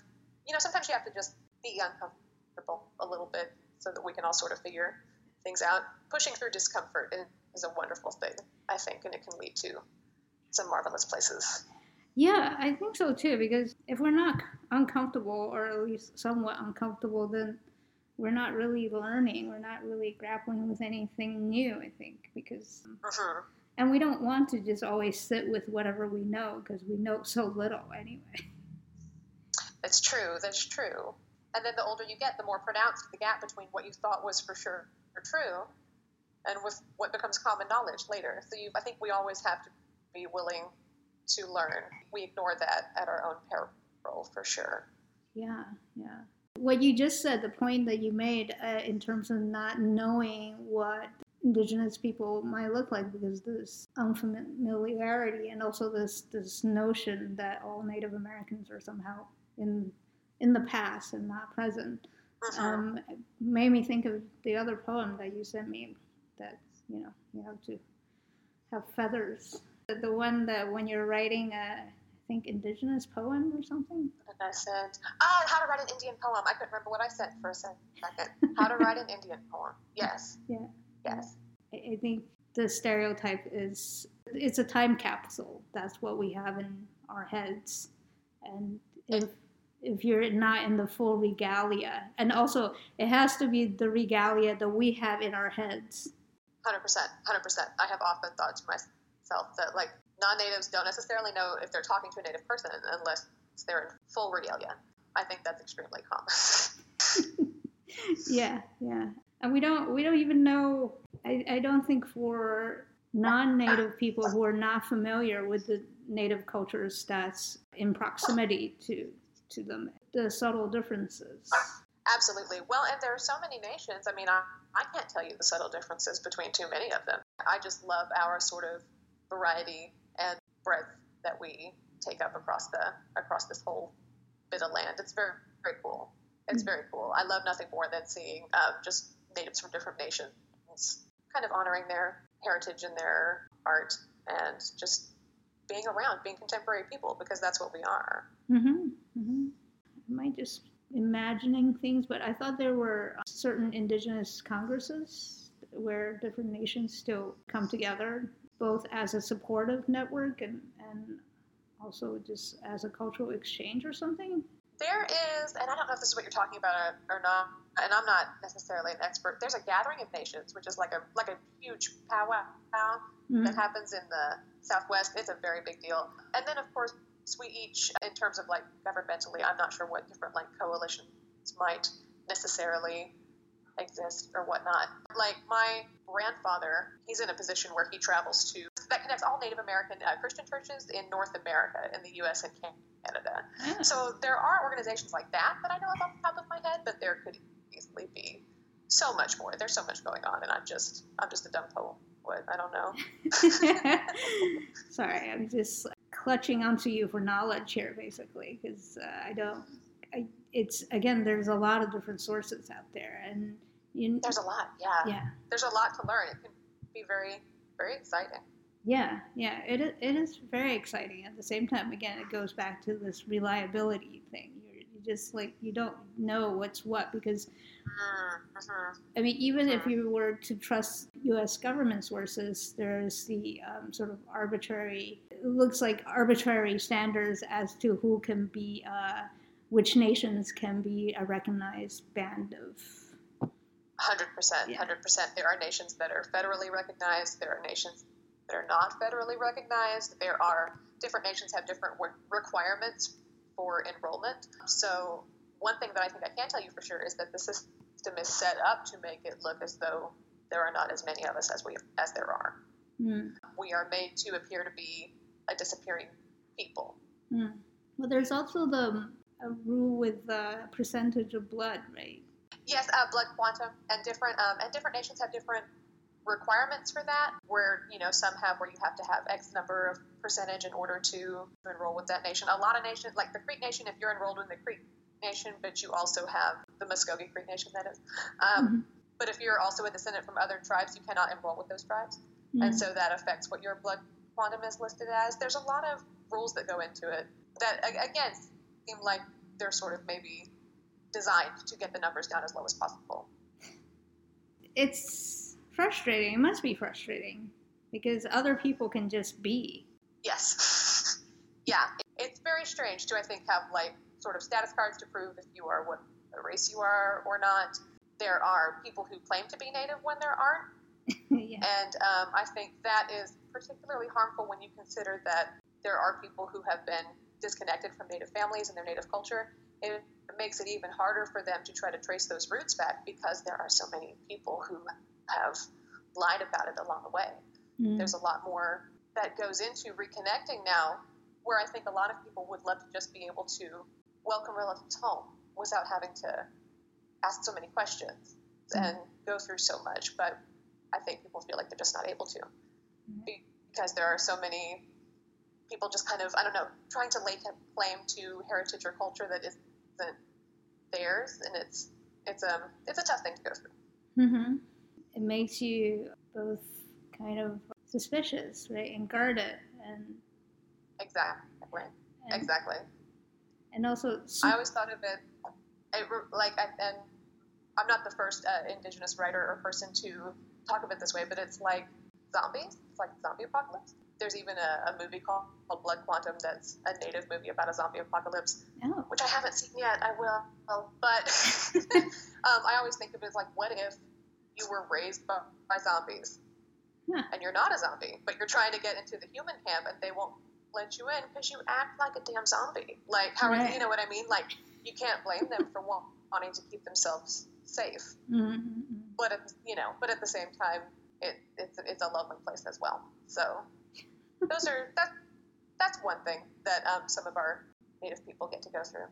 you know, sometimes you have to just be uncomfortable a little bit so that we can all sort of figure things out. Pushing through discomfort is a wonderful thing, I think, and it can lead to some marvelous places. Yeah, I think so too, because if we're not uncomfortable, or at least somewhat uncomfortable, then we're not really learning. We're not really grappling with anything new, I think, because... Uh-huh. And we don't want to just always sit with whatever we know, because we know so little anyway. That's true. That's true. And then the older you get, the more pronounced the gap between what you thought was for sure or true and with what becomes common knowledge later. So you, I think we always have to be willing to learn. We ignore that at our own peril for sure. Yeah, yeah. What you just said, the point that you made uh, in terms of not knowing what Indigenous people might look like because this unfamiliarity and also this this notion that all Native Americans are somehow in in the past and not present, uh-huh. um, made me think of the other poem that you sent me that, you know, you have to have feathers. The one that when you're writing a, I think, indigenous poem or something. And I said, oh, how to write an Indian poem. I couldn't remember what I said for a second. How to write an Indian poem. Yes. Yeah. Yes. I think the stereotype is, it's a time capsule. That's what we have in our heads. And if, if you're not in the full regalia, and also it has to be the regalia that we have in our heads. one hundred percent. one hundred percent. I have often thought to myself that, like, non-natives don't necessarily know if they're talking to a native person unless they're in full regalia. I think that's extremely common. yeah, yeah. And we don't we don't even know, I, I don't think for non-native people who are not familiar with the native cultures that's in proximity to, to them, the subtle differences. Absolutely. Well, and there are so many nations. I mean, I, I can't tell you the subtle differences between too many of them. I just love our sort of variety and breadth that we take up across the across this whole bit of land. It's very, very cool. It's mm-hmm. very cool. I love nothing more than seeing um, just natives from different nations kind of honoring their heritage and their art and just being around, being contemporary people, because that's what we are. Mm-hmm. Mm-hmm. Am I just imagining things? But I thought there were certain indigenous congresses where different nations still come together, both as a supportive network and, and also just as a cultural exchange or something? There is, and I don't know if this is what you're talking about or not, and I'm not necessarily an expert, there's a Gathering of Nations, which is like a like a huge powwow mm-hmm. that happens in the Southwest. It's a very big deal. And then, of course, we each, in terms of like governmentally, I'm not sure what different like coalitions might necessarily exist or whatnot. Like my grandfather, he's in a position where he travels to, that connects all Native American uh, Christian churches in North America, in the U S and Canada. Oh. So there are organizations like that that I know of off the top of my head, but there could easily be so much more. There's so much going on, and I'm just, I'm just a dumb poet. I don't know. Sorry, I'm just clutching onto you for knowledge here, basically, because uh, I don't, I, it's, again, there's a lot of different sources out there, and you, there's a lot, yeah. yeah. There's a lot to learn. It can be very, very exciting. Yeah, yeah. It is, it is very exciting. At the same time, again, it goes back to this reliability thing. You're, you just, like, you don't know what's what because, mm-hmm. I mean, even mm-hmm. if you were to trust U S government sources, there's the um, sort of arbitrary, it looks like arbitrary standards as to who can be, uh, which nations can be a recognized band of... Hundred percent, hundred percent. There are nations that are federally recognized. There are nations that are not federally recognized. There are different nations have different requirements for enrollment. So one thing that I think I can tell you for sure is that the system is set up to make it look as though there are not as many of us as we as there are. Mm. We are made to appear to be a disappearing people. Mm. Well, there's also the a rule with the percentage of blood, right? Yes, uh, Blood Quantum, and different um, and different nations have different requirements for that, where, you know, some have where you have to have X number of percentage in order to enroll with that nation. A lot of nations, like the Creek Nation, if you're enrolled in the Creek Nation, but you also have the Muscogee Creek Nation, that is. Um, mm-hmm. But if you're also a descendant from other tribes, you cannot enroll with those tribes. Mm-hmm. And so that affects what your Blood Quantum is listed as. There's a lot of rules that go into it that, again, seem like they're sort of maybe... designed to get the numbers down as low as possible. It's frustrating. It must be frustrating because other people can just be. Yes. Yeah. It's very strange to, I think, have like sort of status cards to prove if you are what race you are or not. There are people who claim to be Native when there aren't. yeah. And um, I think that is particularly harmful when you consider that there are people who have been disconnected from Native families and their Native culture it makes it even harder for them to try to trace those roots back, because there are so many people who have lied about it along the way. Mm. There's a lot more that goes into reconnecting now, where I think a lot of people would love to just be able to welcome relatives home without having to ask so many questions mm. and go through so much. But I think people feel like they're just not able to, mm. because there are so many people just kind of, I don't know, trying to lay claim to heritage or culture that isn't theirs. And it's, it's, um, it's a tough thing to go through. Mm-hmm. It makes you both kind of suspicious, right? And guarded. And exactly. And, exactly. And also, I always thought of it, it like, I, and I'm not the first uh, indigenous writer or person to talk of it this way, but it's like zombies. It's like zombie apocalypse. There's even a, a movie called, called Blood Quantum that's a native movie about a zombie apocalypse, oh. which I haven't seen yet. I will. Well, but um, I always think of it as like, what if you were raised by, by zombies yeah. and you're not a zombie, but you're trying to get into the human camp and they won't let you in because you act like a damn zombie. Like, how right. are, you know what I mean? Like, you can't blame them for wanting to keep themselves safe. Mm-hmm. But, at, you know, but at the same time, it, it's, it's a lovely place as well. So those are, that, that's one thing that um, some of our Native people get to go through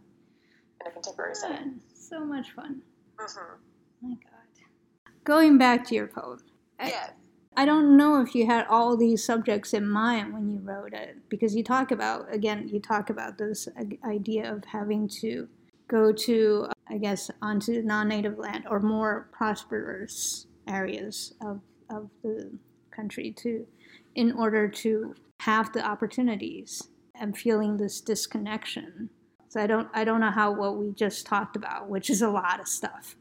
in a contemporary fun. setting. So much fun. Mm-hmm. Oh my God. Going back to your poem. Yes. I, I don't know if you had all these subjects in mind when you wrote it, because you talk about, again, you talk about this idea of having to go to, I guess, onto non-native land or more prosperous areas of, of the country too, in order to have the opportunities and feeling this disconnection. So I don't, I don't know how what we just talked about, which is a lot of stuff,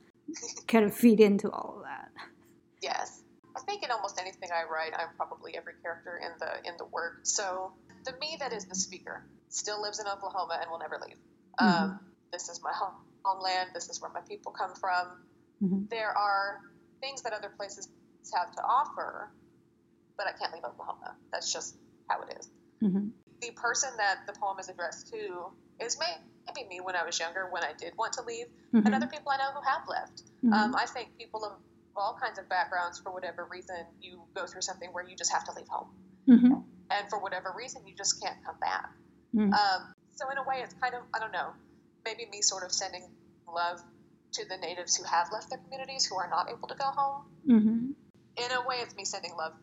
kind of feed into all of that. Yes, I think in almost anything I write, I'm probably every character in the in the work. So the me that is the speaker still lives in Oklahoma and will never leave. Mm-hmm. Um, this is my home, homeland. This is where my people come from. Mm-hmm. There are things that other places have to offer, but I can't leave Oklahoma. That's just how it is. Mm-hmm. The person that the poem is addressed to is maybe me when I was younger, when I did want to leave, mm-hmm. and other people I know who have left. Mm-hmm. Um, I think people of all kinds of backgrounds, for whatever reason, you go through something where you just have to leave home. Mm-hmm. And for whatever reason, you just can't come back. Mm-hmm. Um, so in a way, it's kind of, I don't know, maybe me sort of sending love to the natives who have left their communities, who are not able to go home. Mm-hmm. In a way, it's me sending love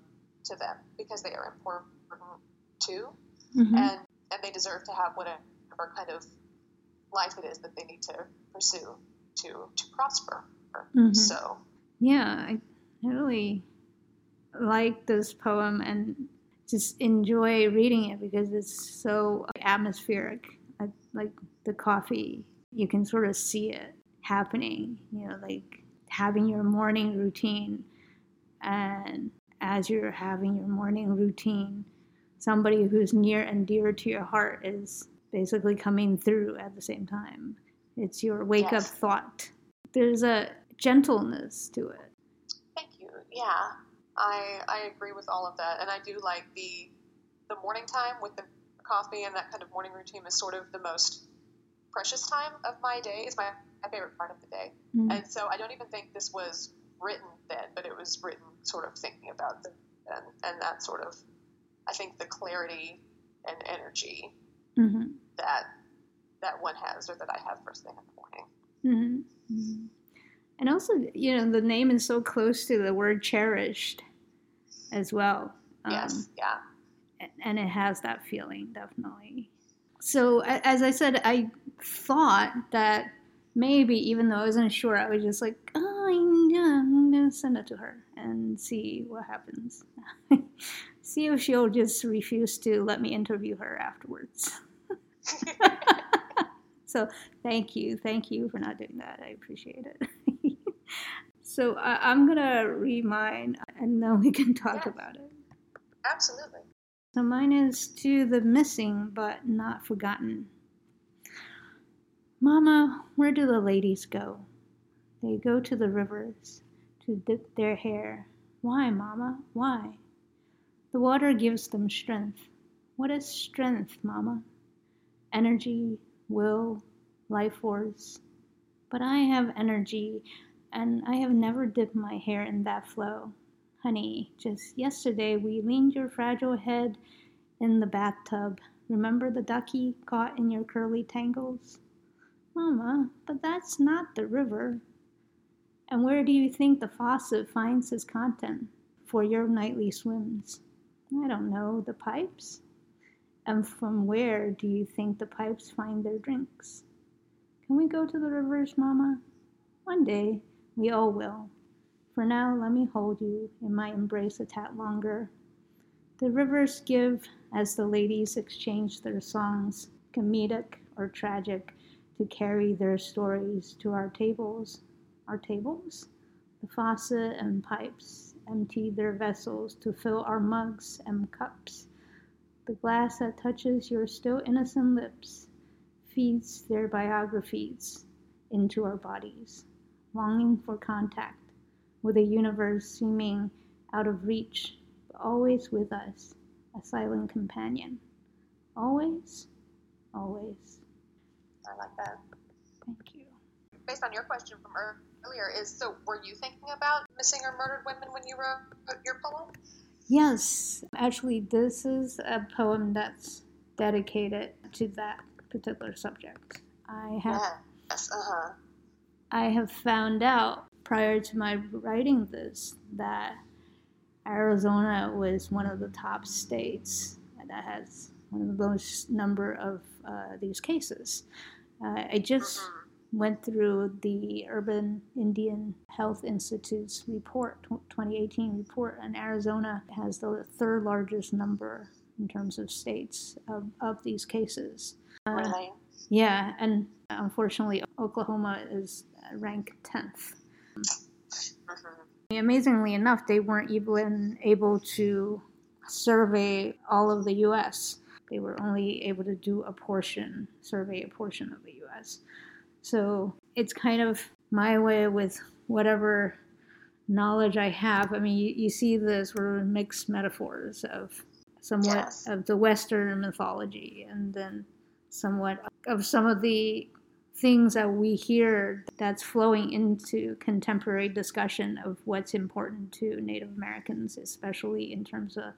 to them, because they are important too, mm-hmm. and and they deserve to have whatever kind of life it is that they need to pursue to to prosper. Mm-hmm. So yeah, I really like this poem and just enjoy reading it because it's so atmospheric. I, like the coffee, you can sort of see it happening. You know, like having your morning routine. And as you're having your morning routine, somebody who's near and dear to your heart is basically coming through at the same time. It's your wake-up yes. thought. There's a gentleness to it. Thank you. Yeah, I I agree with all of that. And I do like the the morning time with the coffee, and that kind of morning routine is sort of the most precious time of my day. It's my, my favorite part of the day. Mm-hmm. And so I don't even think this was written then, but it was written sort of thinking about them, and, and that sort of, I think, the clarity and energy mm-hmm. that that one has, or that I have first thing in the morning. Mm-hmm. Mm-hmm. And also, you know, the name is so close to the word cherished as well. Um, yes, yeah. And it has that feeling, definitely. So, as I said, I thought that maybe, even though I wasn't sure, I was just like, oh, yeah, I'm going to send it to her and see what happens. See if she'll just refuse to let me interview her afterwards. So thank you. Thank you for not doing that. I appreciate it. So uh, I'm going to read mine, and then we can talk yes. about it. Absolutely. So mine is To the Missing But Not Forgotten. Mama, where do the ladies go? They go to the rivers to dip their hair. Why, Mama? Why? The water gives them strength. What is strength, Mama? Energy, will, life force, but I have energy, and I have never dipped my hair in that flow. Honey, just yesterday we leaned your fragile head in the bathtub. Remember the ducky caught in your curly tangles? Mama, but that's not the river. And where do you think the faucet finds his content for your nightly swims? I don't know, the pipes? And from where do you think the pipes find their drinks? Can we go to the rivers, Mama? One day, we all will. For now, let me hold you in my embrace a tad longer. The rivers give as the ladies exchange their songs, comedic or tragic, to carry their stories to our tables. Our tables? The faucet and pipes empty their vessels to fill our mugs and cups. The glass that touches your still innocent lips feeds their biographies into our bodies, longing for contact with a universe seeming out of reach, but always with us, a silent companion. Always, always. I like that. Thank you. Based on your question from earlier, is so were you thinking about missing or murdered women when you wrote your poem? Yes, actually, this is a poem that's dedicated to that particular subject. I have, yes, uh-huh. I have found out prior to my writing this that Arizona was one of the top states that has one of the most number of uh, these cases. Uh, I just uh-huh. went through the Urban Indian Health Institute's report, twenty eighteen report, and Arizona has the third largest number in terms of states of, of these cases. Uh, really? Yeah, and unfortunately, Oklahoma is ranked tenth. Mm-hmm. Amazingly enough, they weren't even able to survey all of the U S. They were only able to do a portion, survey a portion of the U S. So it's kind of my way with whatever knowledge I have. I mean, you, you see this where mixed metaphors of somewhat yes. of the Western mythology and then somewhat of some of the things that we hear that's flowing into contemporary discussion of what's important to Native Americans, especially in terms of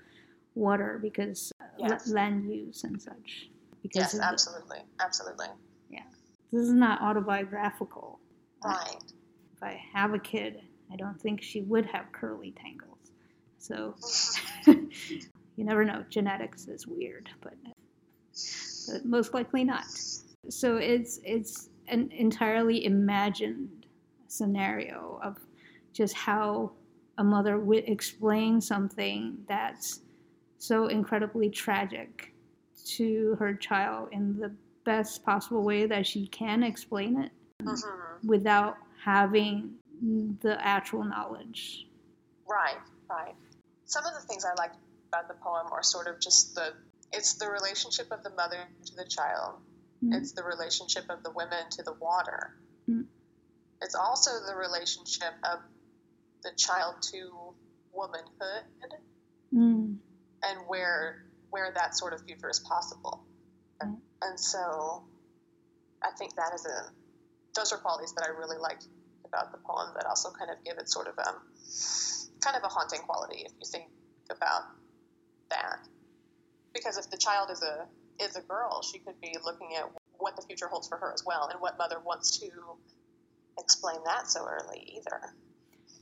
water because yes. land use and such. Yes, absolutely. The, absolutely. Yeah. This is not autobiographical. Right. If I have a kid, I don't think she would have curly tangles. So you never know. Genetics is weird, but, but most likely not. So it's it's an entirely imagined scenario of just how a mother would explain something that's so incredibly tragic to her child in the best possible way that she can explain it mm-hmm. without having the actual knowledge. Right, right. Some of the things I liked about the poem are sort of just the, it's the relationship of the mother to the child. Mm-hmm. It's the relationship of the women to the water. Mm-hmm. It's also the relationship of the child to womanhood mm-hmm. and where where that sort of future is possible. And, and so I think that is a, those are qualities that I really liked about the poem that also kind of give it sort of um kind of a haunting quality if you think about that. Because if the child is a is a girl, she could be looking at what the future holds for her as well and what mother wants to explain that so early either.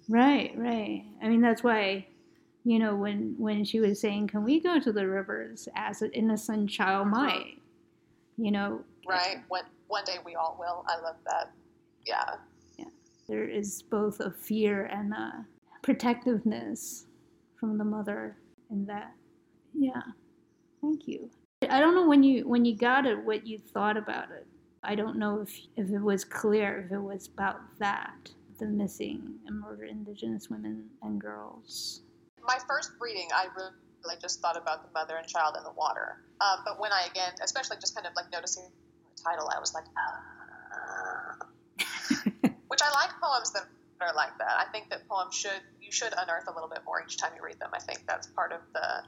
Right, right. I mean, that's why... You know, when, when she was saying, can we go to the rivers as an innocent child might, you know. Right. One, one day we all will. I love that. Yeah. Yeah. There is both a fear and a protectiveness from the mother in that. Yeah. Thank you. I don't know when you when you got it, what you thought about it. I don't know if, if it was clear, if it was about that, the missing and murdered Indigenous women and girls. My first reading, I really like, just thought about the mother and child in the water. Um, but when I, again, especially just kind of like noticing the title, I was like, ah. Which I like poems that are like that. I think that poems should, you should unearth a little bit more each time you read them. I think that's part of the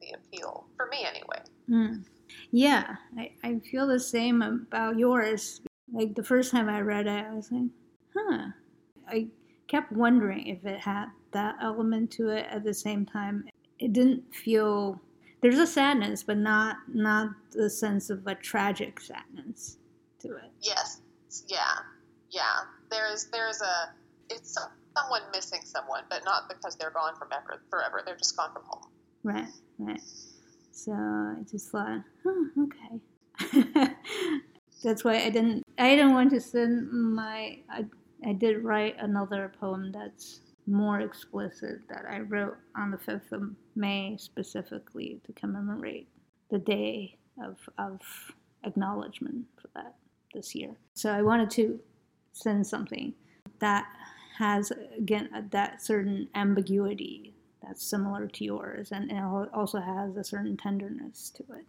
the appeal, for me anyway. Mm. Yeah, I, I feel the same about yours. Like the first time I read it, I was like, huh. I kept wondering if it had that element to it. At the same time, it didn't feel, there's a sadness, but not not the sense of a tragic sadness to it. Yes. Yeah. Yeah. There is, there is a, it's some, someone missing someone, but not because they're gone from ever, forever. They're just gone from home. Right. Right. So I just thought, huh, okay. That's why I didn't, I didn't want to send my, I, I did write another poem that's more explicit that I wrote on the fifth of May specifically to commemorate the day of of acknowledgement for that this year. So I wanted to send something that has, again, that certain ambiguity that's similar to yours, and it also has a certain tenderness to it.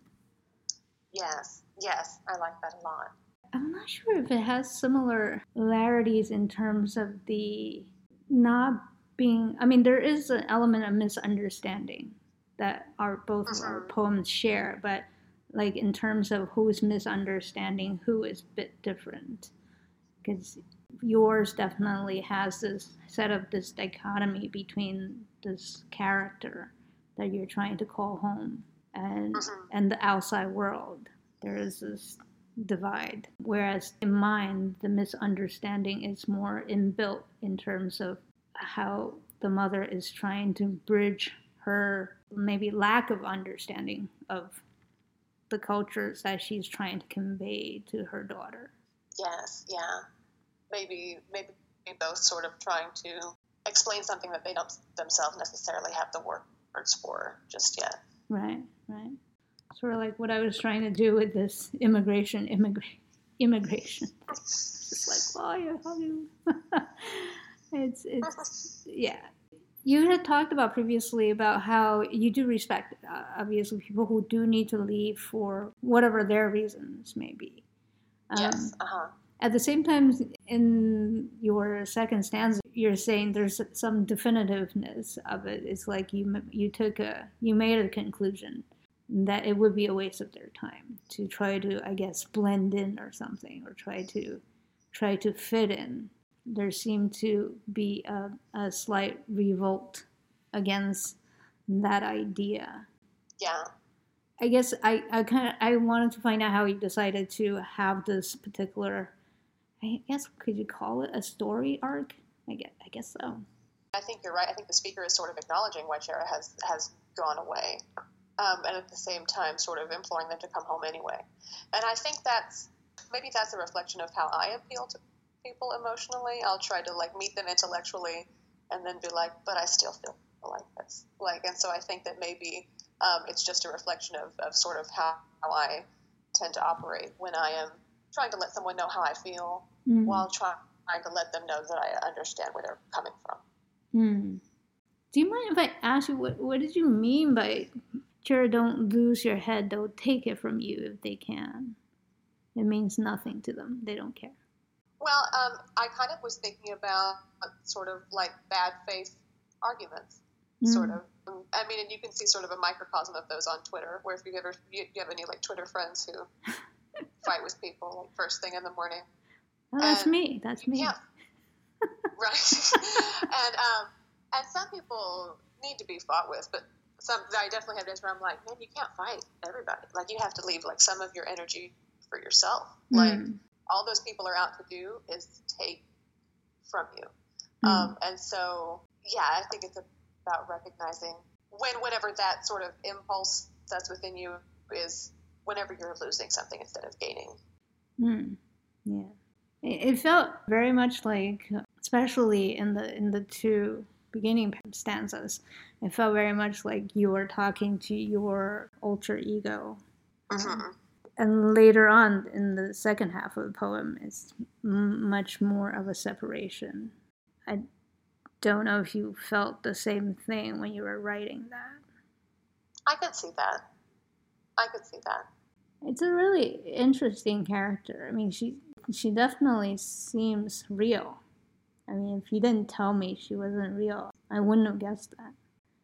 Yes, yes, I like that a lot. I'm not sure if it has similarities in terms of the not being, I mean, there is an element of misunderstanding that our both mm-hmm. our poems share, but like in terms of who's misunderstanding who is a bit different, because yours definitely has this set of this dichotomy between this character that you're trying to call home and mm-hmm. and the outside world. There is this divide, whereas in mine the misunderstanding is more inbuilt in terms of how the mother is trying to bridge her maybe lack of understanding of the cultures that she's trying to convey to her daughter. Yes, yeah, maybe maybe both sort of trying to explain something that they don't themselves necessarily have the words for just yet. Right, right. Sort of like what I was trying to do with this immigration, immigra- immigration. It's like, oh yeah, how do you? it's, it's, yeah. You had talked about previously about how you do respect, uh, obviously, people who do need to leave for whatever their reasons may be. Um, yes, uh-huh. At the same time, in your second stanza, you're saying there's some definitiveness of it. It's like you you took a, you made a conclusion that it would be a waste of their time to try to, I guess, blend in or something, or try to try to fit in. There seemed to be a, a slight revolt against that idea. Yeah. I guess I, I kind of I wanted to find out how you decided to have this particular, I guess, could you call it a story arc? I guess, I guess so. I think you're right. I think the speaker is sort of acknowledging why Chera has, has gone away. Um, and at the same time sort of imploring them to come home anyway. And I think that's, maybe that's a reflection of how I appeal to people emotionally. I'll try to, like, meet them intellectually and then be like, but I still feel like this. Like, and so I think that maybe um, it's just a reflection of, of sort of how, how I tend to operate when I am trying to let someone know how I feel mm. while try, trying to let them know that I understand where they're coming from. Mm. Do you mind if I ask you, what, what did you mean by... Sure, don't lose your head. They'll take it from you if they can. It means nothing to them. They don't care. Well, um, I kind of was thinking about sort of like bad faith arguments, mm. sort of. I mean, and you can see sort of a microcosm of those on Twitter, where if you ever you have any like Twitter friends who fight with people like first thing in the morning. Well, that's and, me. That's me. Yeah. Right. and um, and some people need to be fought with, but. Some I definitely have days where I'm like, man, you can't fight everybody. Like, you have to leave, like, some of your energy for yourself. Mm. Like, all those people are out to do is take from you. Mm. Um, and so, yeah, I think it's about recognizing when whatever that sort of impulse that's within you is whenever you're losing something instead of gaining. Mm. Yeah. It felt very much like, especially in the in the two... beginning stanzas, it felt very much like you were talking to your alter ego. Mm-hmm. And later on in the second half of the poem, it's m- much more of a separation. I don't know if you felt the same thing when you were writing that. I could see that. I could see that. It's a really interesting character. I mean, she she definitely seems real. I mean, if you didn't tell me she wasn't real, I wouldn't have guessed that.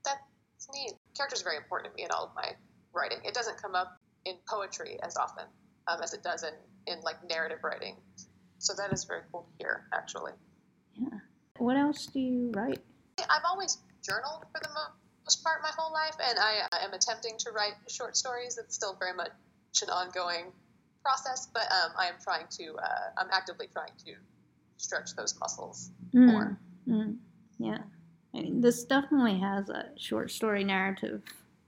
That's neat. Character's very important to me in all of my writing. It doesn't come up in poetry as often um, as it does in, in like narrative writing. So that is very cool to hear, actually. Yeah. What else do you write? I've always journaled for the most part my whole life, and I am attempting to write short stories. It's still very much an ongoing process, but um, I am trying to, uh, I'm actively trying to stretch those muscles mm. more. Mm. Yeah. I mean, this definitely has a short story narrative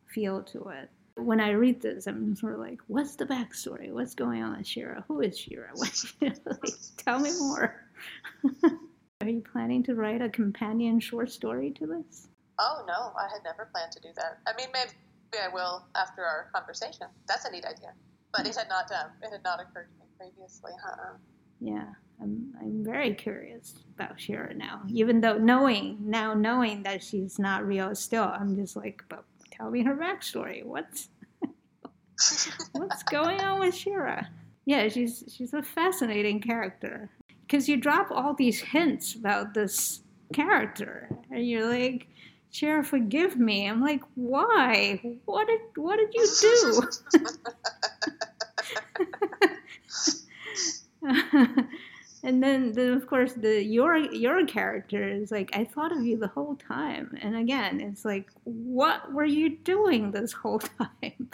feel to it. When I read this, I'm sort of like, what's the backstory? What's going on with Shira? Who is Shira? Like, tell me more. Are you planning to write a companion short story to this? Oh, no, I had never planned to do that. I mean, maybe I will after our conversation. That's a neat idea. But it had not um, it had not occurred to me previously. Uh-uh. Yeah, I'm, I'm very curious about Shira now. Even though knowing, now knowing that she's not real still, I'm just like, but tell me her backstory. What's, what's going on with Shira? Yeah, she's she's a fascinating character. Because you drop all these hints about this character, and you're like, Shira, forgive me. I'm like, why? What did what did you do? And then, then, of course, the your your character is like, I thought of you the whole time. And again, it's like, what were you doing this whole time?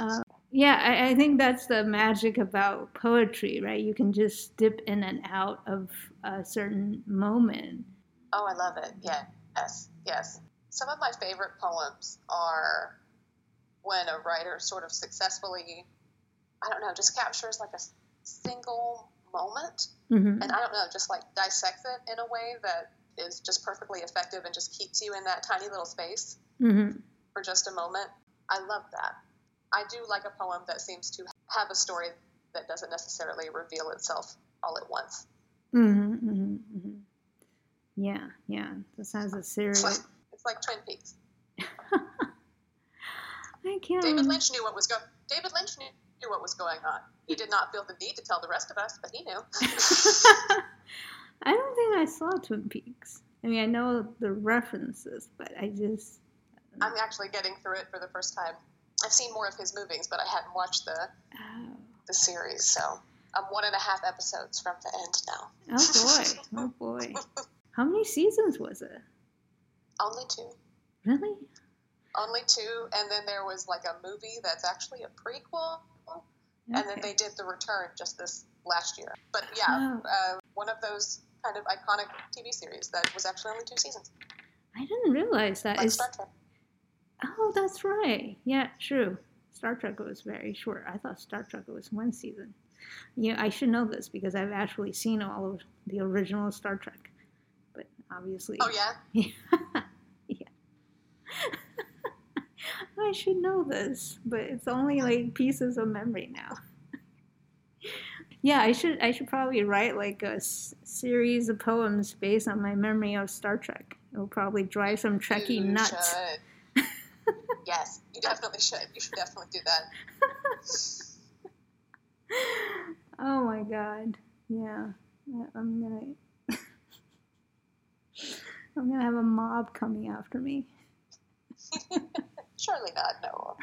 uh, Yeah, I, I think that's the magic about poetry, right? You can just dip in and out of a certain moment. Oh, I love it. Yeah. Yes, yes. Some of my favorite poems are when a writer sort of successfully, I don't know, just captures like a single moment. Mm-hmm. And I don't know, just like dissects it in a way that is just perfectly effective and just keeps you in that tiny little space mm-hmm. for just a moment. I love that. I do like a poem that seems to have a story that doesn't necessarily reveal itself all at once. Mm-hmm, mm-hmm, mm-hmm. Yeah, yeah. This has a series. It's like, it's like Twin Peaks. I can't. David Lynch knew what was going. David Lynch knew, knew what was going on. He did not feel the need to tell the rest of us, but he knew. I don't think I saw Twin Peaks. I mean, I know the references, but I just. I I'm actually getting through it for the first time. I've seen more of his movies, but I hadn't watched the oh. the series, so I'm one and a half episodes from the end now. Oh, boy. Oh, boy. How many seasons was it? Only two. Really? Only two, and then there was like a movie that's actually a prequel, okay. And then they did The Return just this last year. But yeah, oh. uh, one of those kind of iconic T V series that was actually only two seasons. I didn't realize that. Like is... Star Trek. Oh, that's right. Yeah, true. Star Trek was very short. I thought Star Trek was one season. You know, I should know this because I've actually seen all of the original Star Trek, but obviously. Oh, yeah? Yeah. Yeah. I should know this, but it's only like pieces of memory now. Yeah, I should I should probably write like a s- series of poems based on my memory of Star Trek. It'll probably drive some Trekkie you nuts. Should. Yes, you definitely should. You should definitely do that. Oh my god. Yeah. I'm going to I'm going to have a mob coming after me. Surely not, no.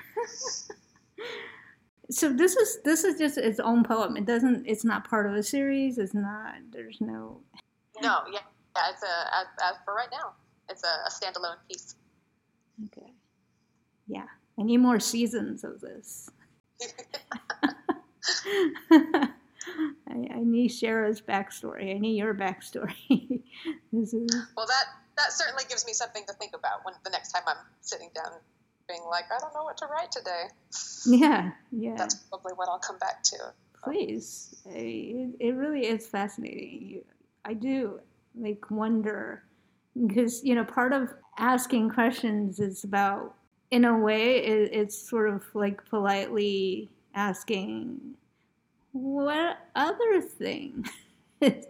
So this is this is just its own poem. It doesn't it's not part of a series. It's not there's no No, yeah. yeah it's a as, as for right now. It's a, a standalone piece. Okay. Yeah, I need more seasons of this. I, I need Shara's backstory. I need your backstory. This is... Well, that, that certainly gives me something to think about when the next time I'm sitting down being like, I don't know what to write today. Yeah, yeah. That's probably what I'll come back to. Please. It, it really is fascinating. I do, like, wonder, because, you know, part of asking questions is about, in a way, it, it's sort of like politely asking, what other thing is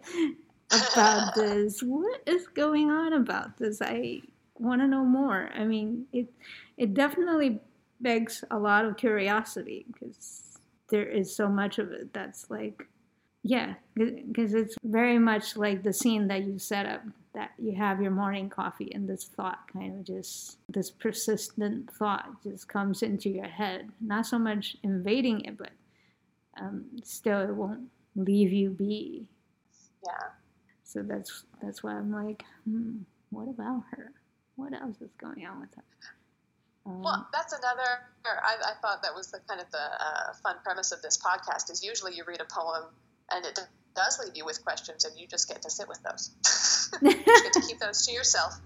about this? What is going on about this? I want to know more. I mean, it it definitely begs a lot of curiosity because there is so much of it that's like, yeah, because it's very much like the scene that you set up. That you have your morning coffee and this thought kind of just, this persistent thought just comes into your head. Not so much invading it, but um, still it won't leave you be. Yeah. So that's that's why I'm like, hmm, what about her? What else is going on with her? Um, well, that's another, I, I thought that was the kind of the uh, fun premise of this podcast is usually you read a poem and it does leave you with questions and you just get to sit with those. You get to keep those to yourself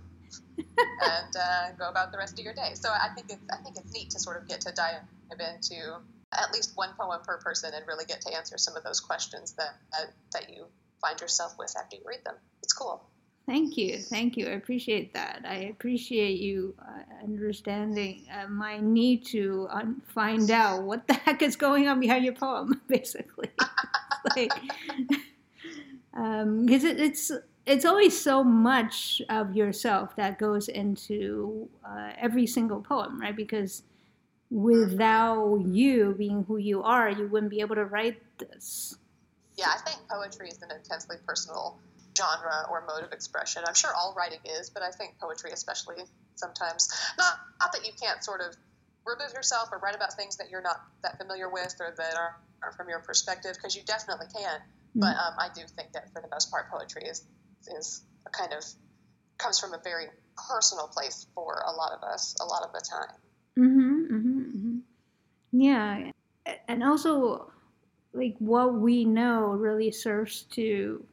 and uh, go about the rest of your day. So I think, it's, I think it's neat to sort of get to dive into at least one poem per person and really get to answer some of those questions that uh, that you find yourself with after you read them. It's cool. Thank you. Thank you. I appreciate that. I appreciate you uh, understanding uh, my need to um, find out what the heck is going on behind your poem, basically. Because like, um, it, it's it's always so much of yourself that goes into uh, every single poem, right? Because without you being who you are, you wouldn't be able to write this. Yeah, I think poetry is an intensely personal genre or mode of expression. I'm sure all writing is, but I think poetry especially sometimes. Not, not that you can't sort of remove yourself or write about things that you're not that familiar with or that are, are from your perspective, because you definitely can. Mm-hmm. But um, I do think that for the most part, poetry is is a kind of comes from a very personal place for a lot of us, a lot of the time. Mm-hmm, mm-hmm, mm-hmm. Yeah, and also like what we know really serves to.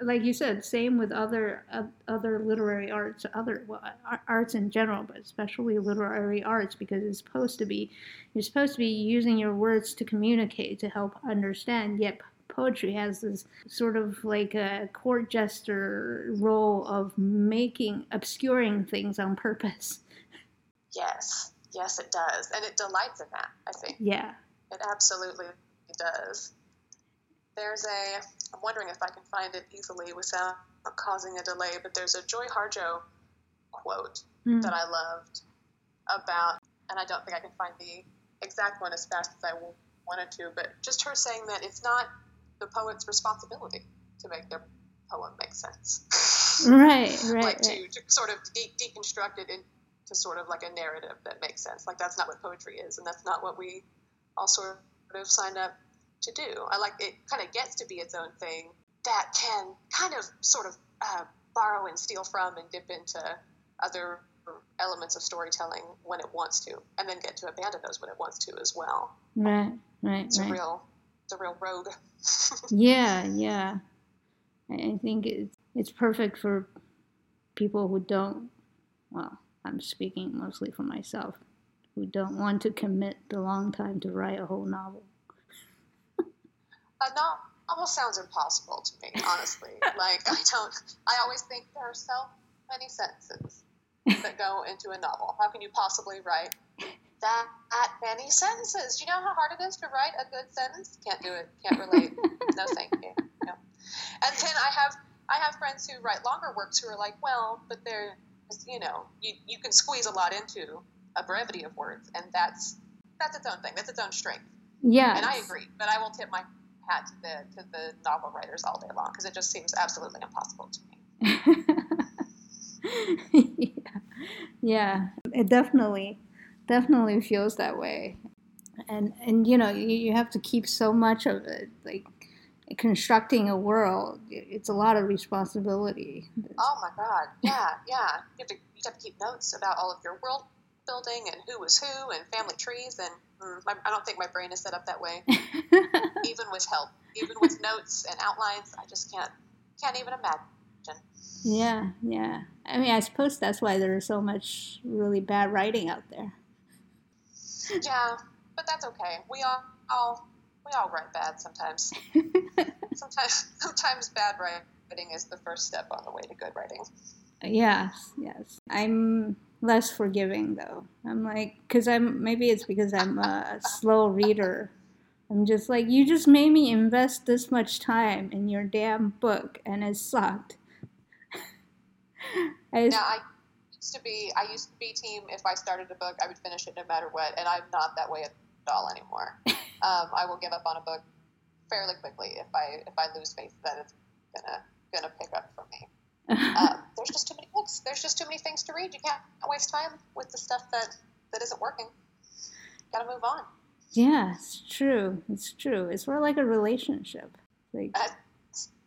Like you said, same with other uh, other literary arts, other well, arts in general, but especially literary arts, because it's supposed to be, you're supposed to be using your words to communicate, to help understand. Yet poetry has this sort of like a court jester role of making, obscuring things on purpose. Yes, yes, it does, and it delights in that. I think. Yeah, it absolutely does. There's a, I'm wondering if I can find it easily without causing a delay, but there's a Joy Harjo quote mm. that I loved about, and I don't think I can find the exact one as fast as I wanted to, but just her saying that it's not the poet's responsibility to make their poem make sense. Right, right. Like to, right. to sort of de- deconstruct it into sort of like a narrative that makes sense. Like that's not what poetry is, and that's not what we all sort of signed up to do. I like it kind of gets to be its own thing that can kind of sort of uh, borrow and steal from and dip into other elements of storytelling when it wants to, and then get to abandon those when it wants to as well. Right, right, it's right. A real, it's a real rogue. Yeah, yeah. I think it's, it's perfect for people who don't, well, I'm speaking mostly for myself, who don't want to commit the long time to write a whole novel. Uh, no, almost sounds impossible to me, honestly. Like, I don't, I always think there are so many sentences that go into a novel. How can you possibly write that, that many sentences? Do you know how hard it is to write a good sentence? Can't do it. Can't relate. No, thank you. No. And then I have, I have friends who write longer works who are like, well, but there's, you know, you, you can squeeze a lot into a brevity of words, and that's, that's its own thing. That's its own strength. Yeah. And I agree, but I will tip my hat to the to the novel writers all day long, because it just seems absolutely impossible to me. yeah. yeah, it definitely, definitely feels that way, and and you know you, you have to keep so much of it. Like constructing a world, it's a lot of responsibility. Oh my God! Yeah, yeah. You have to you have to keep notes about all of your world building and who was who and family trees and. My, I don't think my brain is set up that way. Even with help, even with notes and outlines, I just can't can't even imagine. Yeah, yeah. I mean, I suppose that's why there's so much really bad writing out there. Yeah, but that's okay. We all, all we all write bad sometimes. sometimes, sometimes bad writing is the first step on the way to good writing. Yes, yes. I'm less forgiving though. I'm like, because I'm maybe it's because I'm a slow reader. I'm just like, you just made me invest this much time in your damn book, and it sucked. I just, now I used to be, I used to be team. If I started a book, I would finish it no matter what, and I'm not that way at all anymore. um, I will give up on a book fairly quickly if I if I lose faith that it's gonna gonna pick up for me. um, there's just too many books. There's just too many things to read. You can't waste time with the stuff that, that isn't working. Gotta move on. Yeah, it's true. It's true. It's more like a relationship. Like uh,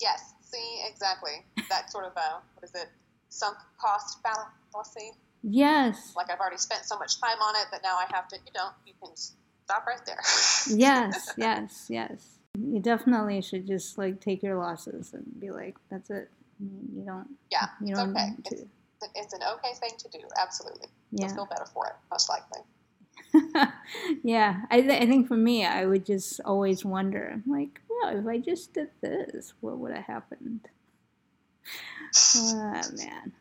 yes, see, exactly. That sort of uh, what is it? Sunk cost fallacy. Yes. Like I've already spent so much time on it that now I have to. You know, you can stop right there. Yes, yes, yes. You definitely should just like take your losses and be like, that's it. You don't. Yeah, you it's don't okay. It's, it's an okay thing to do. Absolutely. Yeah. You'll feel better for it, most likely. yeah, I, th- I think for me, I would just always wonder. I'm like, well, if I just did this, what would have happened? Oh, man.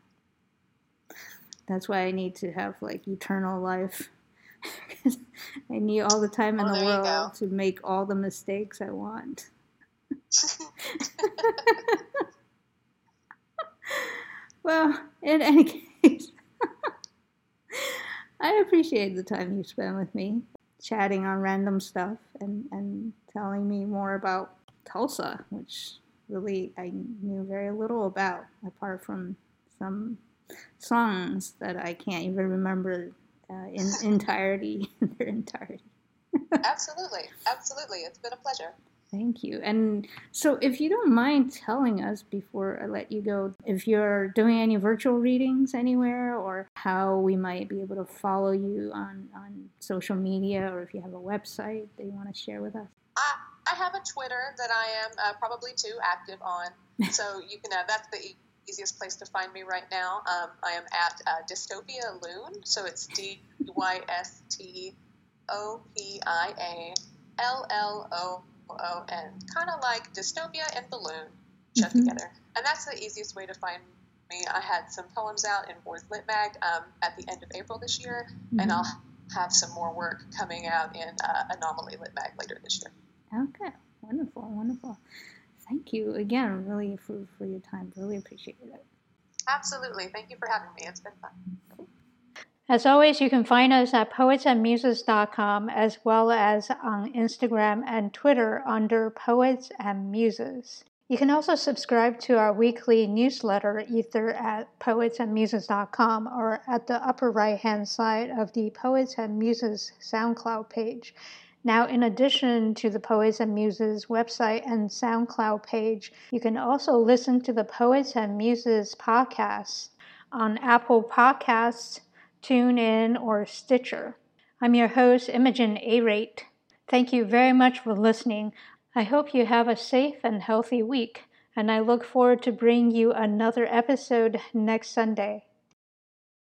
That's why I need to have, like, eternal life. I need all the time in oh, the world to make all the mistakes I want. Well, in any case, I appreciate the time you spent with me, chatting on random stuff and, and telling me more about Tulsa, which really I knew very little about, apart from some songs that I can't even remember uh, in entirety. their entirety. Absolutely. Absolutely. It's been a pleasure. Thank you. And so if you don't mind telling us before I let you go, if you're doing any virtual readings anywhere or how we might be able to follow you on, on social media or if you have a website that you want to share with us. I, I have a Twitter that I am uh, probably too active on. So you can, uh, that's the e- easiest place to find me right now. Um, I am at uh, Dystopia Loon. So it's D Y S T O P I A L L O. Oh, and kind of like Dystopia and Balloon shoved mm-hmm. together. And that's the easiest way to find me. I had some poems out in Boys Lit Mag um, at the end of April this year, mm-hmm. and I'll have some more work coming out in uh, Anomaly Lit Mag later this year. Okay, wonderful, wonderful. Thank you again, really, for, for your time. Really appreciate it. Absolutely. Thank you for having me. It's been fun. Cool. As always, you can find us at poets and muses dot com as well as on Instagram and Twitter under Poets and Muses. You can also subscribe to our weekly newsletter either at poets and muses dot com or at the upper right-hand side of the Poets and Muses SoundCloud page. Now, in addition to the Poets and Muses website and SoundCloud page, you can also listen to the Poets and Muses podcast on Apple Podcasts, TuneIn, or Stitcher. I'm your host, Imogen A. Rate. Thank you very much for listening. I hope you have a safe and healthy week, and I look forward to bringing you another episode next Sunday.